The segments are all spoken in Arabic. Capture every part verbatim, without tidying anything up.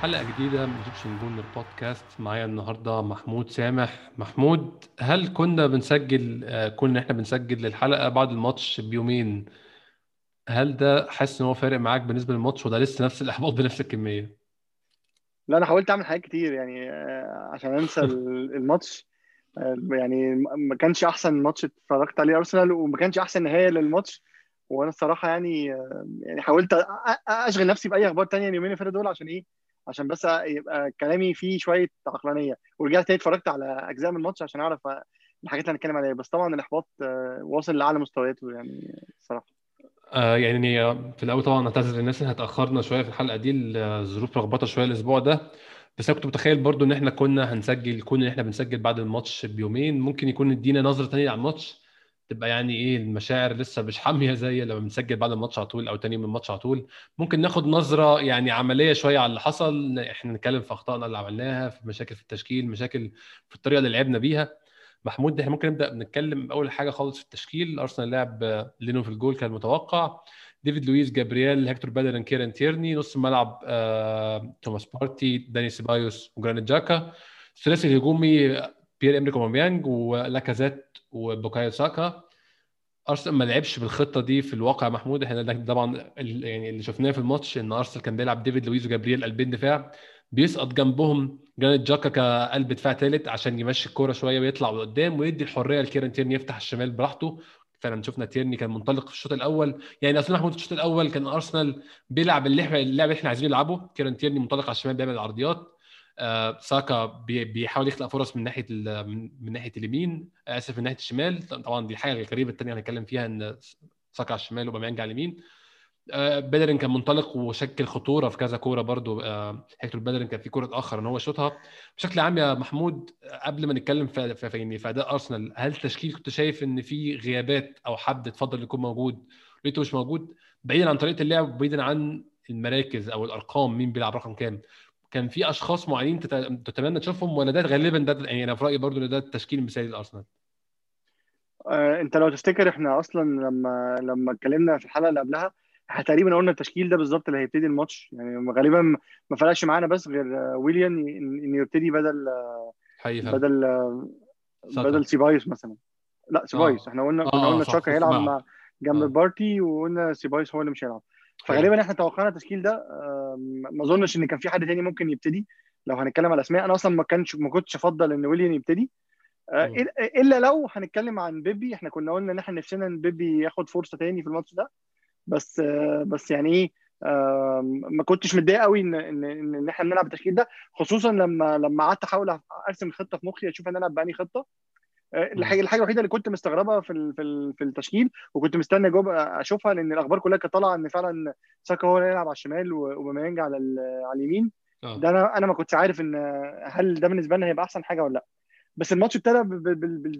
حلقة جديدة من إيجيبشن جون البودكاست. معايا النهاردة محمود سامح. محمود، هل كنا بنسجل كنا احنا بنسجل للحلقة بعد الماتش بيومين، هل ده حاسس ان هو فارق معاك بالنسبة للماتش، وده لسه نفس الإحباط بنفس الكمية؟ لا، انا حاولت اعمل حاجات كتير يعني عشان انسى الماتش. يعني ما كانش احسن ماتش اتفرجت عليه ارسنال، وما كانش احسن نهاية للماتش، وانا الصراحة يعني يعني حاولت اشغل نفسي باي اخبار تانية اليومين اللي فاتوا دول عشان ايه عشان بس يبقى كلامي فيه شويه عقلانيه، ورجعت تاني اتفرجت على اجزاء من الماتش عشان اعرف الحاجات اللي هنتكلم عليها. بس طبعا الاحباط واصل لاعلى مستوياته يعني الصراحه. آه يعني في الاول طبعا اعتذر للناس ان اتاخرنا شويه في الحلقه دي، الظروف رغبتها شويه الاسبوع ده، بس انا كنت متخيل برضو ان احنا كنا هنسجل كنا ان احنا بنسجل بعد الماتش بيومين، ممكن يكون ادينا نظره ثانيه على الماتش، تبقى يعني ايه المشاعر لسه مش حاميه زي لما بنسجل بعد الماتش على طول او تاني من الماتش على طول. ممكن ناخد نظره يعني عمليه شويه على اللي حصل، احنا نتكلم في اخطائنا اللي عملناها، في مشاكل في التشكيل، مشاكل في الطريقه اللي لعبنا بيها. محمود، احنا ممكن نبدا نتكلم اول حاجه خالص في التشكيل. ارسنال لعب لينو في الجول كان متوقع، ديفيد لويس، جابرييل، هيكتور بدران، كييران تيرني، نص الملعب آه، توماس بارتي، داني سيبايوس وجان جاكا، الثلاثي الهجومي بيير إيمريك أوباميانغ ولاكازات وبوكايو ساكا. أرسنال ما لعبش بالخطة دي في الواقع محمود، احنا طبعا يعني اللي شفناه في الماتش ان أرسنال كان بيلعب ديفيد لويس وجابرييل قلبين دفاع، بيسقط جنبهم جان جاكا كقلب دفاع ثالث عشان يمشي الكرة شوية ويطلع لقدام ويدي الحرية لكيران تيرني يفتح الشمال براحته. فعلا شفنا تيرني كان منطلق في الشوط الأول، يعني أصلا محمود الشوط الأول كان أرسنال بيلعب اللعبة اللي احنا عايزين نلعبه، كيران تيرني منطلق على الشمال بيعمل عرضيات، آه، ساكا بيحاول يخلق فرص من ناحيه من ناحيه اليمين اسف من ناحيه الشمال. طبعا دي حاجه غريبه الثانيه هنتكلم فيها، ان ساكا على الشمال وباميانج على اليمين. آه، بدران كان منطلق وشكل خطوره في كذا كوره برده، آه، هيكتور بدران كان في كوره اخر ان هو شوطها. بشكل عام يا محمود، قبل ما نتكلم في في في اداء ارسنال، هل التشكيل كنت شايف ان في غيابات او حد تفضل يكون موجود لقيته مش موجود، بعيدا عن طريقه اللعب بعيدا عن المراكز او الارقام مين بيلعب رقم كام، كان في اشخاص معينين تتمنى تشوفهم، ولا ده غالبا ده يعني انا في رايي برضو ان ده التشكيل المثالي لارسنال؟ آه، انت لو تفتكر احنا اصلا لما لما اتكلمنا في الحلقه اللي قبلها تقريبا قلنا التشكيل ده بالظبط اللي هيبتدي الماتش، يعني غالبا ما فرقش معانا بس غير ويليان انه يبتدي بدل حقيقة. بدل ساكا. بدل سيبايوس مثلا، لا سيبايوس آه. احنا قلنا آه قلنا تشاكا آه هيلعب مع جنب آه. بارتي، وقلنا سيبايوس هو اللي مش هيلعب، فغالبا احنا توقعنا التشكيل ده. ما اظنش ان كان في حد تاني ممكن يبتدي. لو هنتكلم على اسماء، انا اصلا ما كانش ما كنتش افضل ان ويليان يبتدي الا لو هنتكلم عن بيبي. احنا كنا قلنا ان احنا نفسنا ان بيبي ياخد فرصه تاني في الماتش ده، بس بس يعني ايه ما كنتش متضايق قوي ان ان ان احنا بنلعب التشكيل ده، خصوصا لما لما قعدت احاول ارسم الخطه في مخي اشوف انا العب باني خطه. الحاجه الحاجه الوحيده اللي كنت مستغربها في في التشكيل وكنت مستني جواب اشوفها، لان الاخبار كلها كانت طالعه ان فعلا ساكا هو اللي هيلعب على الشمال وباميانج على على اليمين. ده انا انا ما كنتش عارف ان هل ده بالنسبه لنا هيبقى احسن حاجه ولا لا، بس الماتش ابتدى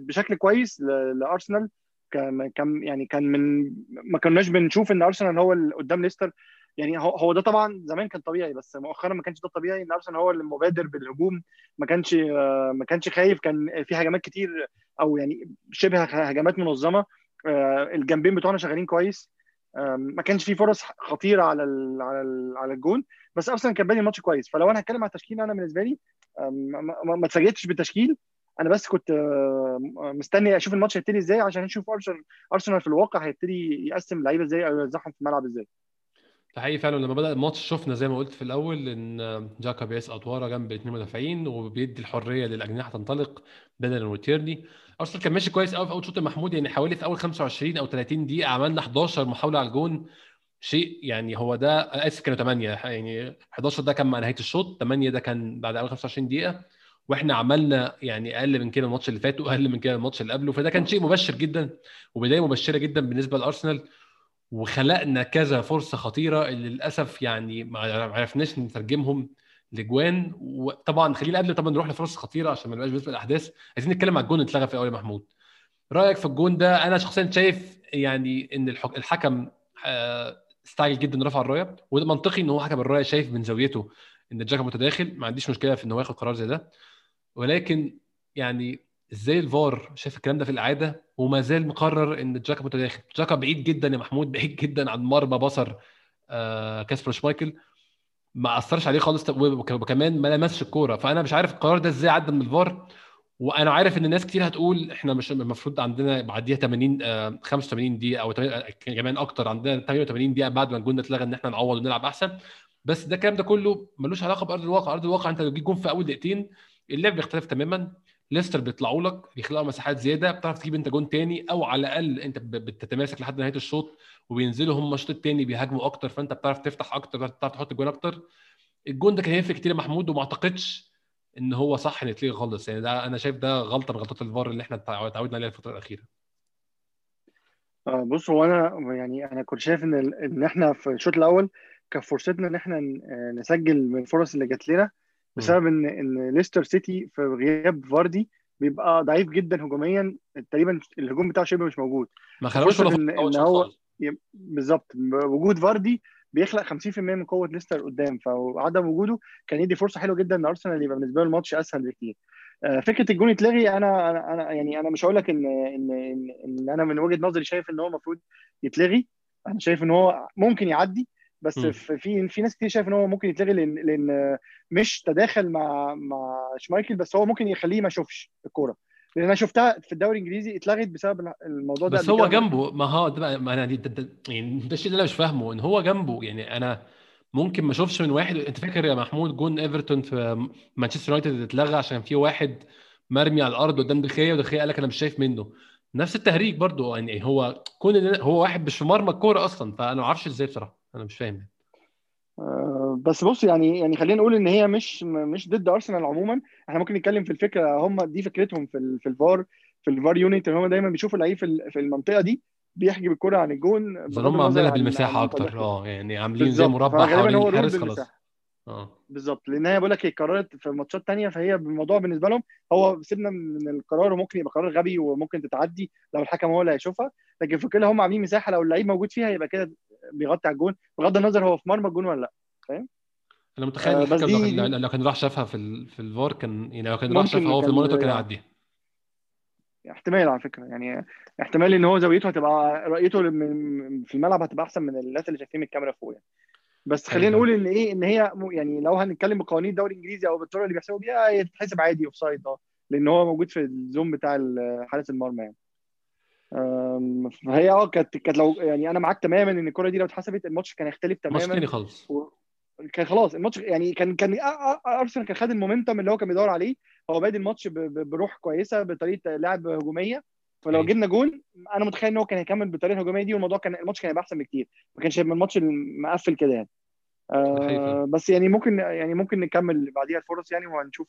بشكل كويس لارسنال. كان كان يعني كان من ما كناش بنشوف ان ارسنال هو اللي قدام ليستر، يعني هو ده طبعا زمان كان طبيعي، بس مؤخرا ما كانش ده طبيعي ان ارسنال هو اللي مبادر بالهجوم، ما كانش ما كانش خايف. كان في هجمات كتير او يعني شبه هجمات منظمه، الجنبين بتوعنا شغالين كويس، ما كانش في فرص خطيره على ال على ال على الجون، بس ارسنال كان بادئ الماتش كويس. فلو انا هتكلم على التشكيل، انا بالنسبه لي ما اتفاجئتش بالتشكيل، انا بس كنت مستني اشوف الماتش هيبتدي ازاي عشان نشوف ارسنال ارسنال في الواقع هيبتدي يقسم لعيبه ازاي او يوزعهم في الملعب ازاي. حقيقي فعلا لما بدأ الماتش شفنا زي ما قلت في الأول إن جاكا بيسقط ورا جنب اثنين مدافعين وبيدي الحرية للأجنحة تنطلق بدلا وتيرني. أرسنال كان ماشي كويس قوي في أول شوط محمود، يعني حوالي في أول خمسة وعشرين أو ثلاثين دقيقة عملنا حداشر محاولة على الجون، شيء يعني هو ده آسف كانوا ثمانية، يعني حداشر ده كان مع نهاية الشوط، ثمانية ده كان بعد أول خمسة وعشرين دقيقة، واحنا عملنا يعني اقل من كده الماتش اللي فات واقل من كده الماتش اللي قبله، فده كان شيء مبشر جدا وبداية مبشرة جدا بالنسبة لأرسنال، وخلقنا كذا فرصه خطيره اللي للاسف يعني ما عرفناش نترجمهم لجوان. وطبعا خلينا قبل طبعا نروح لفرص خطيره عشان ما نبقاش بنسبه الاحداث، عايزين نتكلم على الجون اللي اتلغى في الاول. محمود، رايك في الجون ده؟ انا شخصيا شايف يعني ان الحكم استعجل جدا رفع الرايه، وده منطقي ان هو حكم الرايه شايف من زاويته ان جاكا متداخل، ما عنديش مشكله في ان هو ياخد قرار زي ده، ولكن يعني ازاي الفار شايف الكلام ده في الإعادة وما زال مقرر ان جاكا متداخل؟ جاكا بعيد جدا يا محمود، بعيد جدا عن مرمى بصر آه كاسبر شمايكل، ما اثرش عليه خالص، وكمان ما لمسش الكوره. فانا مش عارف القرار ده ازاي عدى من الفار. وانا عارف ان الناس كتير هتقول احنا مش المفروض عندنا بعديها ثمانين خمسة وثمانين دقيقه او كمان اكتر، عندنا ثمانية وثمانين دقيقه بعد ما الجون اتلغى ان احنا نعوض ونلعب احسن. بس ده الكلام ده كله ملوش علاقه بارض الواقع. ارض الواقع انت لو جيت جون في اول دقيقتين اللعب بيختلف تماما، ليستر بيطلعوا لك بيخلقوا مساحات زياده، بتعرف تجيب انت جون تاني او على الاقل انت بتتماسك لحد نهايه الشوط، وبينزلوا هم الشوط الثاني بيهاجموا اكتر، فانت بتعرف تفتح اكتر، بتعرف تحط جون اكتر. الجون ده كان هيفرق كتير يا محمود، وما اعتقدش ان هو صح ان يتلغي خالص. يعني ده انا شايف ده غلطه من غلطات الفار اللي احنا اتعودنا عليها الفتره الاخيره. بص هو انا يعني انا كنت شايف ان ان احنا في الشوط الاول كان فرصتنا ان احنا نسجل من الفرص اللي جات لنا، بسبب ان ان ليستر سيتي في غياب فاردي بيبقى ضعيف جدا هجوميا، تقريبا الهجوم بتاعه شبه مش موجود. ما خلاش ان, إن هو بالظبط وجود فاردي بيخلق خمسين بالمية من قوه ليستر قدام، فعدم وجوده كان يدي فرصه حلوه جدا ان ارسنال يبقى بالنسبه له الماتش اسهل بكتير. فكره الجون يتلغي، انا انا يعني انا مش هقول لك ان ان ان انا من وجهه نظري شايف ان هو المفروض يتلغي. انا شايف ان هو ممكن يعدي، بس في في ناس كتير شايف ان هو ممكن يتلغي لان لان مش تداخل مع مع شمايكل، بس هو ممكن يخليه ما يشوفش الكوره، لان انا شفتها في الدوري الانجليزي اتلغت بسبب الموضوع ده. بس هو جنبه، ما هو ده انا دي يعني ده الشيء اللي انا مش فاهمه، ان هو جنبه. يعني انا ممكن ما اشوفش من واحد. انت فاكر يا محمود جون ايفرتون في مانشستر يونايتد اتلغى عشان في واحد مرمي على الارض قدام دخيه، ودخيه قال لك انا مش شايف منه. نفس التهريج برضو، يعني هو كون هو واحد مش في مرمى الكوره اصلا، فانا ما اعرفش ازاي بصراحه، انا مش فاهم. أه بس بص يعني يعني خلينا نقول ان هي مش مش ضد ارسنال عموما. احنا ممكن نتكلم في الفكره، هم دي فكرتهم في في الفار في الفار يونت، ان هم دايما بيشوفوا اللعيب في في المنطقه دي بيحجب الكره عن الجون، هم عاملينها بالمساحه اكتر. اه يعني عاملين زي مربع حوالين الحارس خلاص. اه بالظبط، لان هي بقول لك اتكررت في ماتشات تانية، فهي الموضوع بالنسبه لهم هو سيبنا من القرار، وممكن يبقى قرار غبي وممكن تتعدي لو الحكم هو اللي هيشوفها، لكن في كل هم عاملين مساحه لو اللعيب موجود فيها يبقى كده بيغطي على الجون، بغض النظر هو في مرمى الجون ولا لا. فاهم؟ انا متخيل آه الحكم دي... لو كان راح شافها في في الفار كان، يعني لو كان راح شافها هو في المونيتور كان هيعديها احتمال. على فكره يعني احتمال ان هو زاويته هتبقى رؤيته في الملعب هتبقى احسن من الناس اللي شايفين الكاميرا فوق يعني. بس خلينا نقول ان ايه ان هي يعني لو هنتكلم بقوانين الدوري الانجليزي او بالطريقه اللي بيحسبوا بيها يتحسب عادي اوفسايد، اه لان هو موجود في الزوم بتاع حارس المرمى يعني. فهي اه كانت كانت لو يعني انا معاك تماما ان الكره دي لو اتحسبت الماتش كان هيختلف تماما، ماتش تاني خالص و... كان خلاص الماتش يعني كان كان ارسنال كان خد المومنتم اللي هو كان بيدور عليه، هو بادئ الماتش ب... بروح كويسه بطريقه لعب هجوميه، فلو جبنا جون انا متخيل ان هو كان هيكمل بالطريقه الهجوميه دي، والموضوع كان الماتش كان هيبقى احسن بكتير، ما كانش هيبقى الماتش مقفل كده يعني. آه بس يعني ممكن يعني ممكن نكمل بعديها الفرص يعني، وهنشوف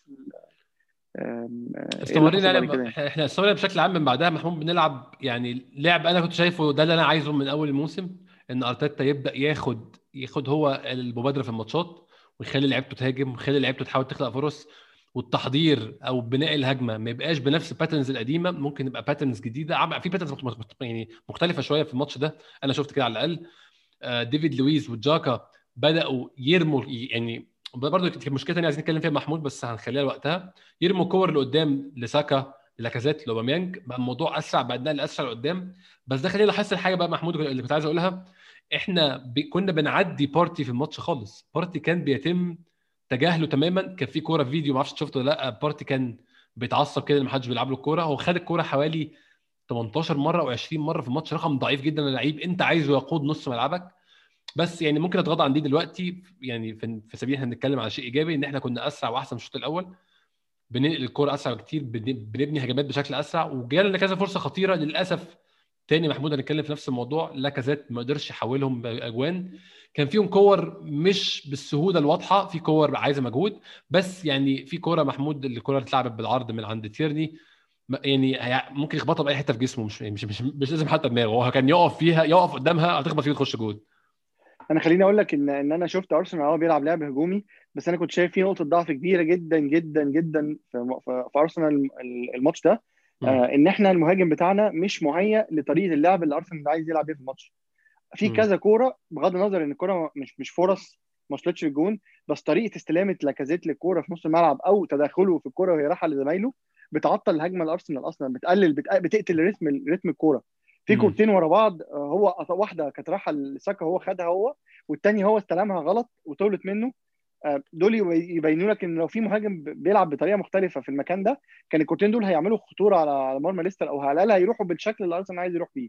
استمرينا على احنا استمرينا بشكل عام من بعدها. محمود بنلعب يعني لعب انا كنت شايفه ده اللي انا عايزه من اول الموسم، ان ارتيتا يبدا ياخد ياخد هو المبادره في الماتشات، ويخلي لعيبته تهاجم، ويخلي لعيبته تحاول تخلق فرص، والتحضير او بناء الهجمه ما يبقاش بنفس الباترنز القديمه، ممكن يبقى باترنز جديده، في باترنز يعني مختلفه شويه في الماتش ده انا شفت كده. على الاقل ديفيد لويس وجاكا بداوا يرموا، يعني برضه كانت مشكله ثانيه عايزين نتكلم فيها محمود بس هنخليها لوقتها، يرموا كور لقدام لساكا للاكازات لوباميانج، بقى الموضوع اسرع بعدنا لاسرع لقدام. بس ده خلينا نحس الحاجه بقى محمود اللي كنت عايز اقولها، احنا كنا بنعدي بارتي في الماتش خالص، بارتي كان بيتم تجاهله تماما. كان في كوره في فيديو ما اعرفش شفته ولا لا، بارتي كان بيتعصب كده ما حدش بيلعب له الكوره، هو خد الكوره حوالي ثمانية عشر مره او عشرين مره في الماتش، رقم ضعيف جدا للعيب انت عايزه يقود نص ملعبك. بس يعني ممكن اتغاضى عن دي دلوقتي يعني في سبيل احنا بنتكلم على شيء ايجابي، ان احنا كنا اسرع واحسن في الشوط الاول، بننقل الكوره اسرع كتير، بنبني هجمات بشكل اسرع، وجالنا كذا فرصه خطيره للاسف. تاني محمود هنتكلم في نفس الموضوع، لاكازات ما قدرش يحولهم اجوان، كان فيهم كور مش بالسهوله الواضحه، في كور عايزه مجهود. بس يعني في كوره محمود الكوره اللي اتلعبت بالعرض من عند تيرني يعني ممكن يخبطها باي حته في جسمه، مش مش مش, مش لازم حتى دماغه، هو كان يقف فيها يقف قدامها هتخبط فيه تخش جول. انا خليني اقول لك ان ان انا شفت ارسنال هو بيلعب لعب هجومي، بس انا كنت شايف فيه نقطه ضعف كبيره جدا جدا جدا في ارسنال الماتش ده، آه ان احنا المهاجم بتاعنا مش مهيئ لطريقه اللعب اللي ارسنال عايز يلعب بيها في الماتش. في كذا كوره بغض النظر ان الكوره مش مش فرص ما وصلتش الجون، بس طريقه استلامه لاكازيت للكوره في نص الملعب او تدخله في الكوره وهي رايحه لزمايله بتعطل الهجمه الارسنال اصلا، بتقلل بتقتل رتم رتم الكوره. في كورتين ورا بعض، هو واحده كانت رايحه لساكا هو خدها هو، والثانيه هو استلمها غلط وطولت منه. دول يبينوا لك ان لو في مهاجم بيلعب بطريقه مختلفه في المكان ده كان الكورتين دول هيعملوا خطوره على مرمى ليستر، او على الاقل هيروحوا بالشكل اللي ارسنال عايز يروح بيه.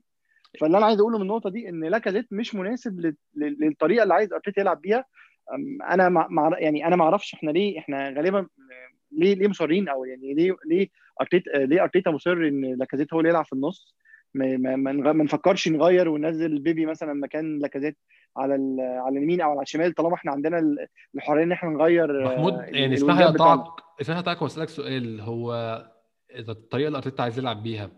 فاللي انا عايز اقوله من النقطه دي ان لاكازيت مش مناسب للطريقه اللي عايز ارتيتا يلعب بيها. انا مع يعني انا ما اعرفش احنا ليه احنا غالبا ليه ليه مصرين او يعني ليه ليه ارتيتا ليه ارتيتا مصر ان لاكازيت هو اللي يلعب في النص، ما ما نفكرش نغير وننزل بيبي مثلا مكان لاكازيت على على اليمين او على الشمال، طالما احنا عندنا الحريه ان احنا نغير. محمود يعني اسمح لي اقطعك اسمح لي اقطعك واسالك سؤال، هو الطريقه اللي ارتيتا عايز يلعب بيها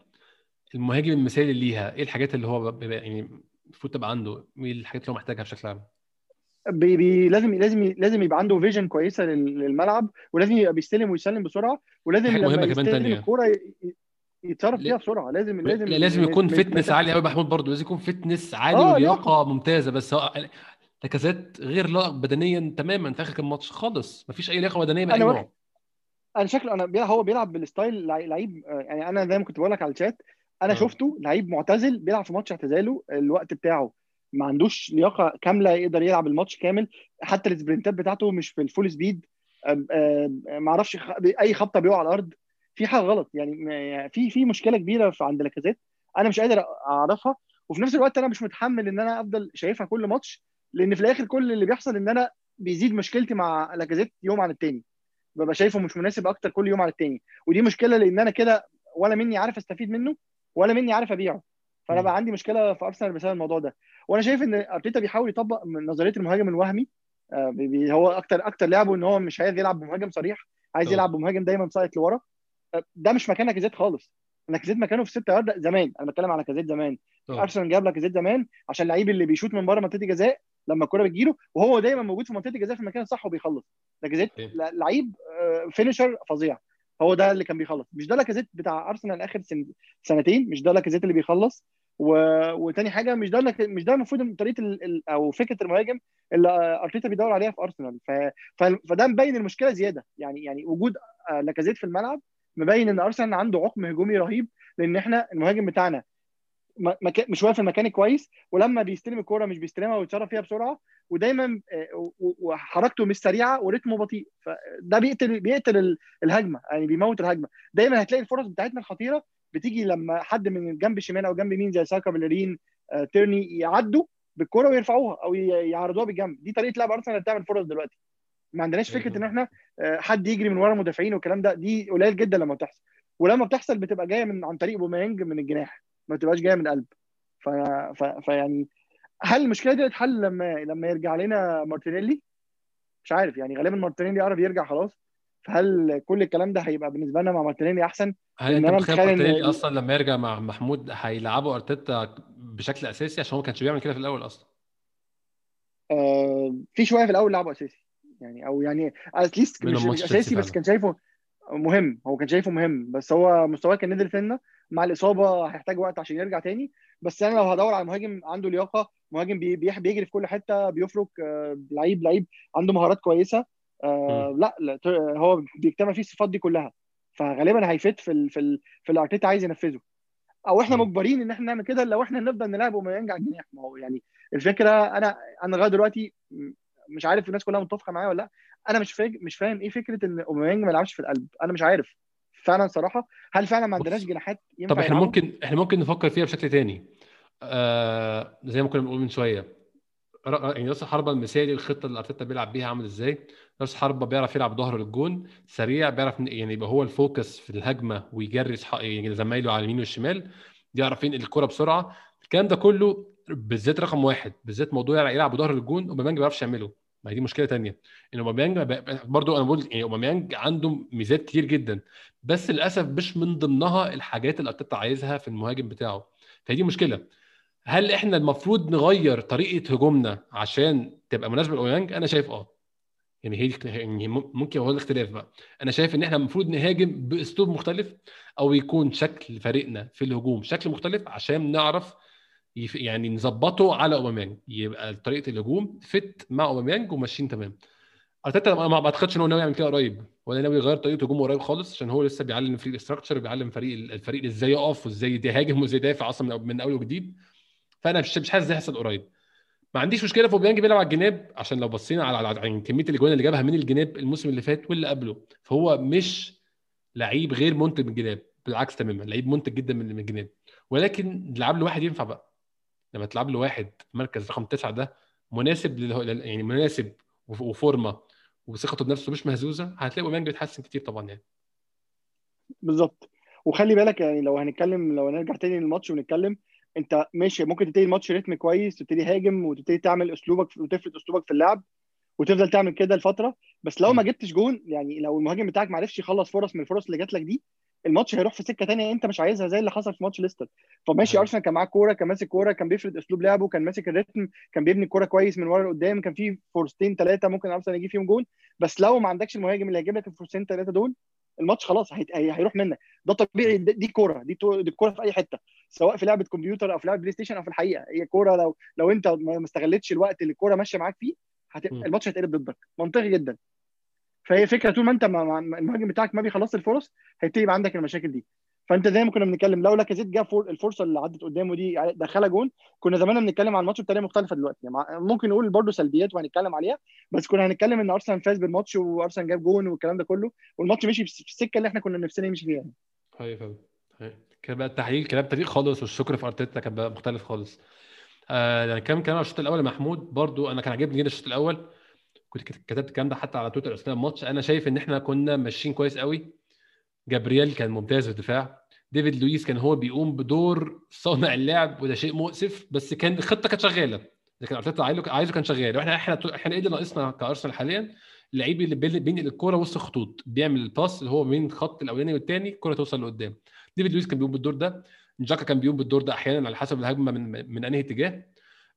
المهاجم المثالي ليها ايه؟ الحاجات اللي هو يعني المفروض تبقى عنده ايه؟ الحاجات اللي هو محتاجها بشكل عام بي بي لازم لازم لازم يبقى عنده فيجن كويسه للملعب، ولازم يبقى بيستلم ويسلم بسرعه، ولازم لما يستلم الكوره يتصرف فيها بسرعه. لازم لازم لازم يكون فتنس عالي قوي محمود، برضه لازم يكون فتنس عالي آه ولياقه ممتازه. بس لاكازيت غير لائق بدنيا تماما في اخر الماتش خالص، مفيش اي لياقه بدنيه باي نوع. انا شكله انا هو بيلعب بالستايل لعيب، يعني انا زي ما كنت بقول لك على الشات انا آه. شفته لعيب معتزل بيلعب في ماتش اعتزاله، الوقت بتاعه ما عندوش لياقه كامله يقدر يلعب الماتش كامل، حتى السبرنتات بتاعته مش في الفول سبيد، ما اعرفش اي خبطه بيقع على الارض. في حاجه غلط يعني، في في مشكله كبيره عند لاكازيت انا مش قادر اعرفها، وفي نفس الوقت انا مش متحمل ان انا افضل شايفها كل ماتش، لان في الاخر كل اللي بيحصل ان انا بيزيد مشكلتي مع لاكازيت يوم عن التاني، ببقى شايفه مش مناسب اكتر كل يوم عن التاني. ودي مشكله لان انا كده ولا مني عارف استفيد منه ولا مني عارف ابيعه، فانا بقى عندي مشكله في ارسنال بسبب الموضوع ده. وانا شايف ان ارتيتا بيحاول يطبق نظريه المهاجم الوهمي، هو اكتر اكتر لعبه ان هو مش عايز يلعب بمهاجم صريح، عايز يلعب بمهاجم دايما سايت لورا. ده مش مكان لاكازيت خالص، لاكازيت مكانه في ستة يارد زمان. انا بتكلم على لاكازيت زمان، ارسنال جاب لاكازيت زمان عشان اللعيب اللي بيشوت من بره منطقه جزاء لما الكره بتجيله، وهو دايما موجود في منطقه جزاء في المكان الصح وبيخلص. لاكازيت لعيب فينيشر فظيع، هو ده اللي كان بيخلص، مش ده لاكازيت بتاع ارسنال اخر سنتين، مش ده لاكازيت اللي بيخلص. و... وتاني حاجه مش ده لك... مش ده المفروض طريقه ال... او فكره المهاجم اللي ارتيتا بيدور عليها في ارسنال. ف... ف... فده مبين المشكله زياده، يعني يعني وجود لاكازيت في الملعب مبين ان ارسنال عنده عقم هجومي رهيب، لان احنا المهاجم بتاعنا مك... مش واقف في المكان كويس، ولما بيستلم الكوره مش بيستلمها ويتصرف فيها بسرعه، ودايما وحركته مش سريعه ورتمه بطيء، فده بيقتل بيقتل الهجمه، يعني بيموت الهجمه. دايما هتلاقي الفرص بتاعتنا الخطيره بتيجي لما حد من جنب الشمال او جنب يمين زي ساكا بلرين تيرني يعدوا بالكوره ويرفعوها او يعرضوها بالجنب. دي طريقه لعب ارسنال بتعمل فرص دلوقتي، ما عندناش فكره ان احنا حد يجري من ورا المدافعين والكلام ده، دي قليل جدا لما بتحصل، ولما بتحصل بتبقى جايه من عن طريق بوميانج من الجناح، ما بتبقاش جايه من القلب. فيعني هل المشكله دي هتتحل لما لما يرجع لنا مارتينيلي؟ مش عارف، يعني غالبا مارتينيلي قرب يرجع خلاص، فهل كل الكلام ده هيبقى بالنسبه لنا مع مارتينيلي احسن؟ هل انت متخيل مارتينيلي اصلا لما يرجع مع محمود هيلعبوا ارتيتا بشكل اساسي؟ عشان هو ما كانش بيعمل كده في الاول اصلا. آه في شويه في الاول لعبه اساسي يعني، او يعني اتليست مش, مش اساسي، بس كان شايفه مهم، هو كان شايفه مهم، بس هو مستواه كان نزل سنه مع الاصابه، هيحتاج وقت عشان يرجع تاني. بس انا لو هدور على مهاجم عنده لياقه، مهاجم بيجري في كل حته، بيفرك، لعيب لعيب عنده مهارات كويسه، آه لا, لا هو بيجتمع فيه الصفات دي كلها، فغالبا هيفت في ال في ال في الارتيتا عايز ينفذه، او احنا مجبرين ان احنا نعمل كده لو احنا نفضل نلعب وميانج على الجناح. ما هو يعني الفكره انا انا لغايه دلوقتي مش عارف الناس كلها متفقه معايا ولا لا، انا مش فاهم مش فاهم ايه فكره ان اوباميانج ما يلعبش في القلب، انا مش عارف فعلا صراحه. هل فعلا ما عندناش جناحات ينفع؟ طب احنا يلعبه؟ ممكن احنا ممكن نفكر فيها بشكل تاني، آه زي ما كنا بنقول من شويه، يعني راس الحربه المثالي، الخطه اللي ارتيتا بيلعب بيها عامل ازاي؟ راس حربه بيعرف يلعب ظهره للجون، سريع، بيعرف يعني يبقى هو الفوكس في الهجمه ويجري يعني زمايله على اليمين والشمال، يعرف ينقل الكره بسرعه. الكلام ده كله بالذات رقم واحد، بالذات موضوع يلعب ظهر الجون اوباميانج ما بيعرفش يعمله. ما دي مشكله تانية، ان اوباميانج برضو انا بقول يعني اوباميانج عنده ميزات كتير جدا، بس للاسف مش من ضمنها الحاجات اللي ارتيتا عايزها في المهاجم بتاعه، فدي مشكله. هل احنا المفروض نغير طريقه هجومنا عشان تبقى مناسبه لاوباميانج؟ انا شايف اه يعني هي يعني ممكن هو الاختلاف بقى. انا شايف ان احنا المفروض نهاجم باسلوب مختلف، او يكون شكل فريقنا في الهجوم شكل مختلف عشان نعرف يعني نظبطه على أوباميانغ، يبقى طريقه الهجوم فت مع أوباميانغ وماشيين تمام. أرتيتا ما بعتقدش ان هو ناوي يعمل كده قريب، ولا ناوي يغير طريقه هجومه قريب خالص، عشان هو لسه بيعلم فريق الاستراكشر، بيعلم فريق الفريق ازاي يقف وازاي يهاجم وازاي يدافع اصلا من اول وجديد. فانا مش مش حاسس ده هيحصل قريب. ما عنديش مشكله في اوباميانغ بيلعب على الجناب، عشان لو بصينا على على كميه الاجوان اللي جابها من الجناب الموسم اللي فات واللي قبله، فهو مش لعيب غير منتج من الجناب، بالعكس تماما لعيب منتج جدا من الجناب. ولكن لعب له واحد ينفع بقى، لما تلعب له واحد مركز رقم تسعة ده مناسب لل... يعني مناسب وفورمه وثقته بنفسه مش مهزوزه، هتلاقي اوباميانغ بيتحسن كتير طبعا يعني. بالظبط. وخلي بالك يعني لو هنتكلم، لو هنرجع تاني للماتش ونتكلم، انت ماشي ممكن تبتدي الماتش رتم كويس، تبتدي هاجم وتبتدي تعمل اسلوبك وتفرض اسلوبك في اللعب وتفضل تعمل كده لفتره، بس لو ما جبتش جون، يعني لو المهاجم بتاعك ما عرفش يخلص فرص من الفرص اللي جات لك دي، الماتش هيروح في سكه تانية انت مش عايزها، زي اللي حصل في ماتش ليستر. فماشي ارسنال كان معاه كوره، كان ماسك كوره، كان بيفرض اسلوب لعبه، كان ماسك الريتم، كان بيبني الكوره كويس من ورا لقدام، كان في فرصتين ثلاثه ممكن ارسنال يجيب فيهم جون، بس لو ما عندكش المهاجم اللي هيجيب لك الفرصتين ثلاثه دول الماتش خلاص هي... هيروح منك. ده طبيعي، دي كوره، دي الكوره في اي حته، سواء في لعبه كمبيوتر او في لعبه بلاي ستيشن او في الحقيقه، هي كوره. لو لو انت ما استغلتش الوقت اللي الكوره ماشيه معاك فيه هت... الماتش هيتقلب ضدك، منطقي جدا. فهي فكره طول ما انت ما... المهاجم بتاعك ما بيخلص الفرص هيبتدي يبقى عندك المشاكل دي. فانت زي ما كنا بنتكلم، لو لاكازيت جاب فور... الفرصه اللي عدت قدامه دي دخلها جون، كنا زماننا بنتكلم عن الماتش بطريقه مختلفه دلوقتي. يعني ممكن نقول برده سلبيات وهنتكلم عليها، بس كنا هنتكلم ان ارسنال فاز بالماتش وارسنال جاب جون والكلام ده كله، والماتش مشي في السكه اللي احنا كنا نفسنا نمشي فيها. هاي فاهم كده بقى التحليل كلام طريق خالص، والشكر في ارتيتا كان بقى مختلف خالص. انا آه كام كلام على الشوط الاول محمود، برده انا كان عاجبني جدا الشوط الاول، كنت كتبت الكلام ده حتى على تويتر اثناء الماتش. انا شايف ان احنا كنا ماشيين كويس قوي، جابرييل كان ممتاز في الدفاع، ديفيد لويس كان هو بيقوم بدور صانع اللعب وده شيء مؤسف، بس كان الخطه كانت شغاله، لكن ارتيتا عايزه عايزه كان شغال. واحنا احنا احنا ايه اللي ناقصنا كارسنال حاليا؟ اللعيب اللي بينقل الكوره وسط الخطوط، بيعمل الباس اللي هو بين الخط الاولاني والثاني، الكوره توصل لقدام. ديفيد لويس كان بيقوم بالدور ده، جاكا كان بيقوم بالدور ده احيانا على حسب الهجمه من من انهي اتجاه.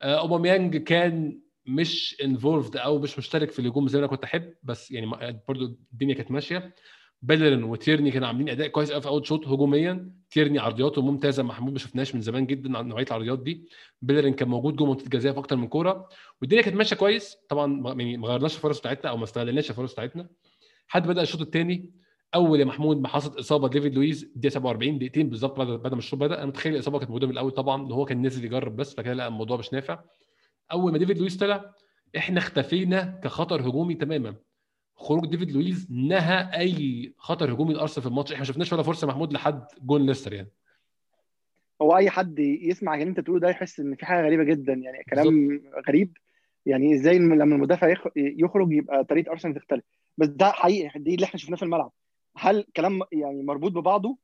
اوباميانج كان مش انفولفد او مش مشترك في الهجوم زي ما انا كنت احب، بس يعني برضو الدنيا كانت ماشيه. بدران وتيرني كانوا عاملين اداء كويس قوي في اول شوط هجوميا، تيرني عرضياته ممتازه محمود، ما شفناش من زمان جدا عن نوعيه العرضيات دي. بدران كان موجود جوه منطقه الجزاء في اكتر من كوره، والدنيا كانت ماشيه كويس. طبعا ما غيرناش الفرص بتاعتنا او ما استغلناش الفرص بتاعتنا حد بدا الشوط الثاني. اول يا محمود ما حصلت اصابه ديفيد لويس دي سبعة وأربعين دقيقتين بالظبط بعد بعد ما الشوط بدا. انا متخيل الاصابه كانت موجوده من الاول طبعا، اللي هو كان نازل يجرب بس، فكده لقى الموضوع مش نافع. اول ما ديفيد لويس طلع احنا اختفينا كخطر هجومي تماما. خروج ديفيد لويز نهى اي خطر هجومي لارسنال في الماتش، احنا ما شفناش ولا فرصه محمود لحد جون ليستر. يعني هو اي حد يسمع اللي انت بتقوله ده يحس ان في حاجه غريبه جدا، يعني كلام بالزبط. غريب يعني ازاي لما المدافع يخرج يبقى طريقه ارسنال تختلف؟ بس ده حقيقي، دي اللي احنا شفناه في الملعب. هل كلام يعني مربوط ببعضه؟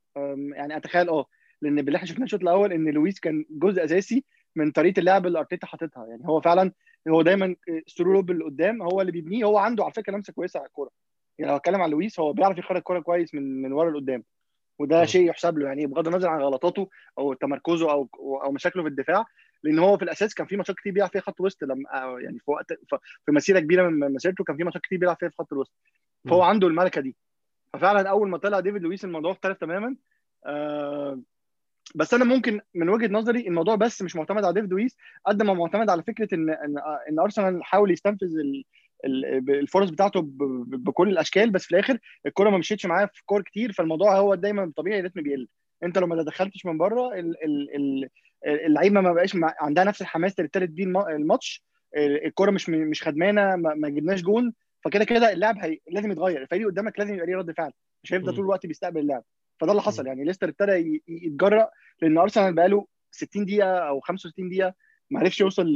يعني اتخيل اه، لان اللي احنا شفناه الشوط الاول ان لويس كان جزء اساسي من طريقه اللعب اللي ارتيتا حاططها. يعني هو فعلا هو دايما ثرو لوب اللي قدام هو اللي بيبنيه، هو عنده على فكره لمسه كويسه على الكوره. يعني لو اتكلم على لويس هو بيعرف يخرج الكوره كويس من من ورا لقدام، وده شيء يحسب له يعني بغض النظر عن غلطاته او تمركزه او او مشاكله في الدفاع، لان هو في الاساس كان في ماتشات كتير بيلعب فيها خط وسط، لما يعني في وقت في مسيره كبيره من مسيرته كان في ماتشات كتير بيلعب فيها في خط الوسط، فهو عنده الملكه دي. ففعلا اول ما طلع ديفيد لويس الموضوع اختلف تماما. آه بس انا ممكن من وجهه نظري الموضوع بس مش معتمد على ديفيد لويس قد ما معتمد على فكره ان ان, إن ارسنال حاول يستنفذ الفرص بتاعته بكل الاشكال، بس في الاخر الكره ما مشيتش معاه في كور كتير. فالموضوع هو دايما طبيعي الريتم بيقل، انت لو ما دخلتش من بره اللعيبه ما بقاش عندها نفس الحماس اللي ابتدت بيه الماتش، الكره مش مش خدمانه، ما جبناش جون، فكده كده اللعب هي... لازم يتغير. الفريق قدامك لازم يبقى ليه رد فعل، مش هيفضل طول الوقت بيستقبل اللعب. فده اللي حصل، يعني ليستر ابتدى يتجرأ لان ارسنال بقاله ستين دقيقه او خمسة وستين دقيقه ما عرفش يوصل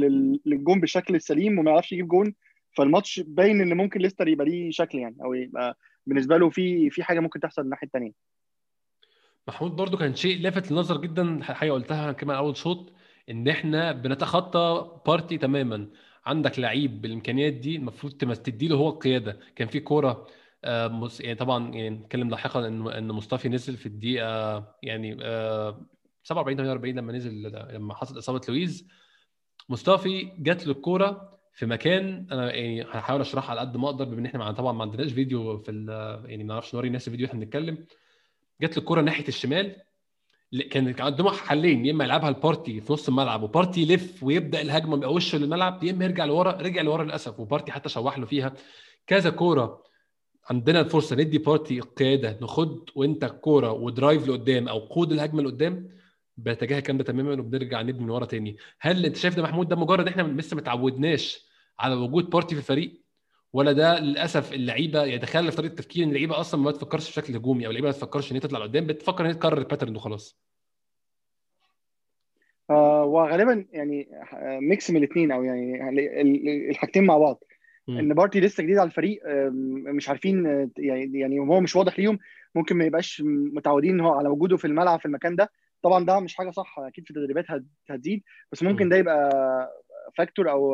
للجون بالشكل السليم وما عرفش يجيب جون. فالماتش باين ان ممكن ليستر يبقى ليه شكل، يعني او يبقى بالنسبه له في في حاجه ممكن تحصل الناحيه الثانيه. محمود برضو كان شيء لافت للنظر جدا حاجه قلتها كمان اول شوط، ان احنا بنتخطى بارتي تماما. عندك لعيب بالامكانيات دي المفروض تدي له هو القياده. كان في كوره يعني طبعا يعني نتكلم لاحقا ان ان مصطفى نزل في الدقيقه يعني سبعة وأربعين ثمانية وأربعين لما نزل، لما حصل اصابه لويز مصطفى جات له الكوره في مكان. انا يعني هحاول اشرحها على قد ما اقدر، بما ان احنا طبعا ما عندناش فيديو في يعني ما نعرفش نوري الناس الفيديو، احنا بنتكلم. جات له الكوره ناحيه الشمال، كان عندهم حلين، يا اما يلعبها البارتي في نص الملعب وبارتي يلف ويبدا الهجمه من وشه للملعب، يا اما يرجع لورا. رجع لورا للاسف، وبارتي حتى شوح له فيها كذا كوره. عندنا الفرصه ندي بارتي القياده، ناخد وانت الكوره ودرايف لقدام او قود الهجمه لقدام باتجاه الكلام ده تماما، وبنرجع نبني ورا تاني. هل انت شايف ده محمود ده مجرد احنا لسه ما تعودناش على وجود بارتي في الفريق، ولا ده للاسف اللعيبه يتخلى في طريقه تفكير اللعيبه اصلا ما بتفكرش بشكل هجومي، او اللعيبه ما بتفكرش ان هي تطلع لقدام، بتفكر ان هي تكرر الباترن ده خلاص؟ آه وغالبا يعني ميكس من الاثنين، او يعني الحاجتين مع بعض. م. ان بارتي لسه جديد على الفريق، مش عارفين يعني يعني هو مش واضح ليهم، ممكن ما يبقاش متعودين هو على وجوده في الملعب في المكان ده. طبعا ده مش حاجه صح، اكيد في التدريبات هتزيد، بس ممكن ده يبقى فاكتور او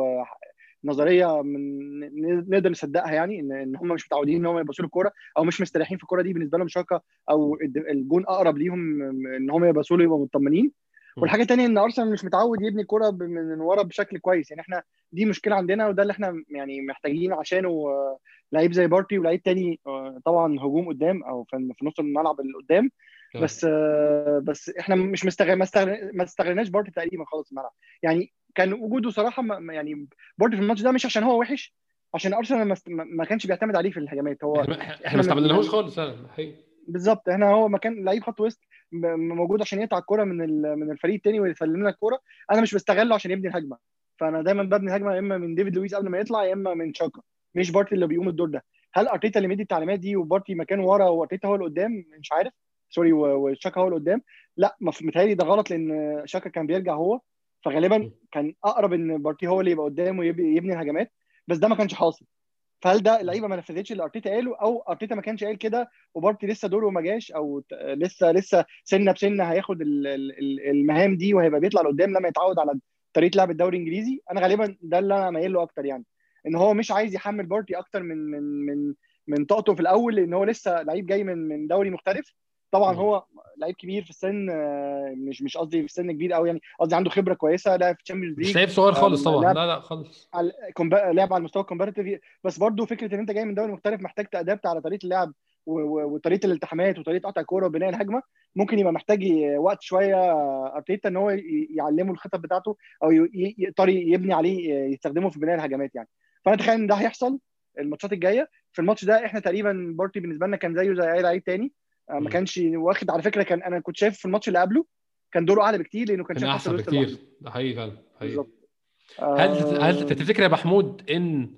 نظريه من نقدر نصدقها، يعني ان ان هم مش متعودين ان هم يبصوا الكوره، او مش مستريحين في الكوره دي، بالنسبه لهم شاكه او الجون اقرب ليهم ان هم يبصوا له يبقوا مطمنين. والحاجه الثانيه ان ارسنال مش متعود يبني كوره من ورا بشكل كويس، يعني احنا دي مشكله عندنا، وده اللي احنا يعني محتاجين عشانه لعيب زي بارتي ولعيب تاني طبعا هجوم قدام او في نص الملعب اللي قدام. بس بس احنا مش مستغل ما, استغل... ما استغلناش بارتي تقريبا خالص في الملعب، يعني كان وجوده صراحه ما... يعني بارتي في الماتش ده مش عشان هو وحش، عشان ارسنال ما... ما كانش بيعتمد عليه في الهجمات. هو احنا ما استعملناهوش خالص بالظبط، احنا هو ما كان لعيب خط وسط موجود عشان يقطع الكوره من ال... من الفريق الثاني ويسلم لنا الكوره، انا مش بستغله عشان يبني الهجمه. فانا دايما ببني الهجمه يا اما من ديفيد لويس قبل ما يطلع، يا اما من شاكا، مش بارتي اللي بيقوم الدور ده. هل ارتيتا اللي مدي التعليمات دي وبارتي مكان ورا وارتيتا هو اللي قدام؟ مش عارف، سوري، وشاكا هو اللي قدام. لا متهيألي ده غلط، لان شاكا كان بيرجع هو، فغالبا كان اقرب ان بارتي هو اللي يبقى قدام ويبني الهجمات، بس ده ما كانش حاصل. فهل ده اللعيبه ما نفذتش اللي ارتيتا قاله، او ارتيتا ما كانش قال كده وبارتي لسه دوره ما جاش، او لسه لسه سنه بسنه هياخد المهام دي وهيبقى بيطلع لقدام لما يتعود على طريقه لعب الدوري الانجليزي؟ انا غالبا ده اللي انا مايل له اكتر، يعني ان هو مش عايز يحمل بارتي اكتر من من من من طاقته في الاول، لان هو لسه لعيب جاي من من دوري مختلف. طبعا هو لعيب كبير في السن، مش مش قصدي في السن كبير قوي، يعني قصدي عنده خبره كويسه، لعب في تشامبيونز ليج، مش لعيب صغير خالص طبعا، لا لا خالص، لعب على المستوى الكومباريتيف. بس برضه فكره ان انت جاي من دوري مختلف محتاج تأدبت على طريقه اللعب وطريقه الالتحامات وطريقه قطع الكوره وبناء الهجمه، ممكن يبقى محتاج وقت شويه ارتيتا ان هو يعلمه الخطط بتاعته، او يقدر يبني عليه يستخدمه في بناء الهجمات. يعني فانا اتخيل ان ده هيحصل الماتشات الجايه. في الماتش ده احنا تقريبا بارتي بالنسبه لنا كان زيه زي اي لعيب تاني، ما كانش واخد على فكره، كان انا كنت شايف في الماتش اللي قبله كان دوره اعلى بكتير، لانه كان شايف احسن بكتير. ده حقيقي فعلا حقيقي. هل هل تفتكر يا محمود ان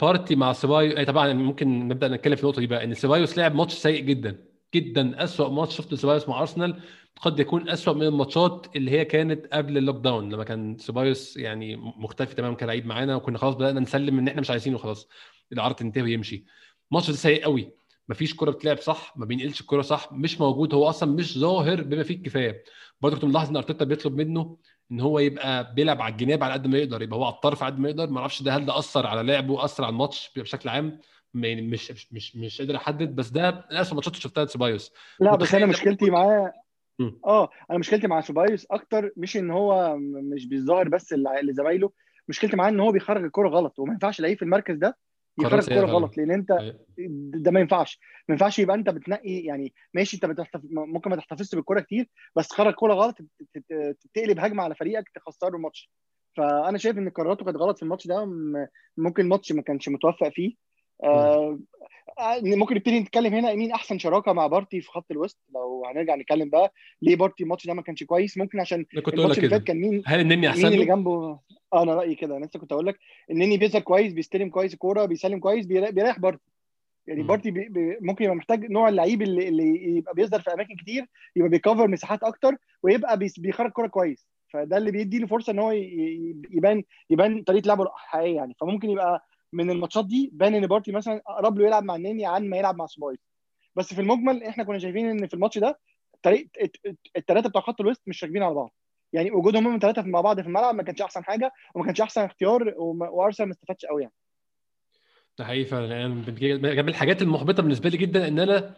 بارتي مع سيبايوس، طبعا ممكن نبدا نتكلم في النقطه دي بقى، ان سيبايوس لعب ماتش سيء جدا جدا، اسوأ ماتش شفته سيبايوس مع ارسنال، قد يكون اسوأ من الماتشات اللي هي كانت قبل اللوك داون، لما كان سيبايوس يعني مختفي تمام كلاعب معانا، وكنا خلاص بدانا نسلم ان احنا مش عايزينه خلاص، العرض انتهى ويمشي. الماتش ده سيء قوي، مفيش كرة بتلعب صح، ما بينقلش الكرة صح، مش موجود، هو اصلا مش ظاهر بما فيه الكفايه. برضه كنت ملاحظ ان ارتيتا بيطلب منه ان هو يبقى بيلعب على الجناب على قد ما يقدر، يبقى هو على الطرف على قد ما يقدر. ما اعرفش ده هل ده اثر على لعبه، اثر على الماتش بشكل عام، مش مش مش, مش قادر احدد، بس ده للاسف ماتشات شفتها لسيبايوس. لا بس انا مشكلتي معاه اه انا مشكلتي مع سيبايوس اكتر مش ان هو مش بيظاهر بس اللي زمايله، مشكلتي معاه ان هو بيخرج الكرة غلط، وما ينفعش لعيب في المركز ده يخرج الكوره غلط، لان انت ده ما ينفعش ما ينفعش يبقى انت بتنقي، يعني ماشي انت بتحتف... ممكن ما تحتفظش بالكوره كتير، بس تخرج كوره غلط تقلب هجمه على فريقك تخسره الماتش. فانا شايف ان قراراته كانت غلط في الماتش ده، ممكن الماتش ما كانش متوفق فيه. آه... ممكن نبتدي نتكلم هنا مين احسن شراكه مع بارتي في خط الوسط، لو هنرجع نتكلم بقى ليه بارتي الماتش ده ما كانش كويس. ممكن عشان الماتش اللي فات كان مين هل النني احسن اللي جنبه؟ انا رايي كده، انا لسه كنت اقول لك النني بيظهر كويس، بيستلم كويس الكوره، بيسلم كويس، بيريح بارتي. يعني م. بارتي بي بي ممكن يبقى محتاج نوع اللعيب اللي, اللي يبقى بيظهر في اماكن كتير، يبقى بيكفر مساحات اكتر، ويبقى بيخرج كوره كويس، فده اللي بيدي له فرصه ان هو يبان يبان طريقه لعبه الحقيقيه. يعني فممكن يبقى من الماتشات دي بان ان بارتي مثلا اقرب له يلعب مع النني عن ما يلعب مع سبايس. بس في المجمل احنا كنا شايفين ان في الماتش ده طريقه الثلاثه بتاع خط الوسط مش راكبين على بعض، يعني وجودهم هم ثلاثه مع بعض في الملعب ما كانش احسن حاجه، وما كانش احسن اختيار، وارسنال ما استفادش قوي. يعني ده حقيقي فعلا. من الحاجات المحبطه بالنسبه لي جدا ان انا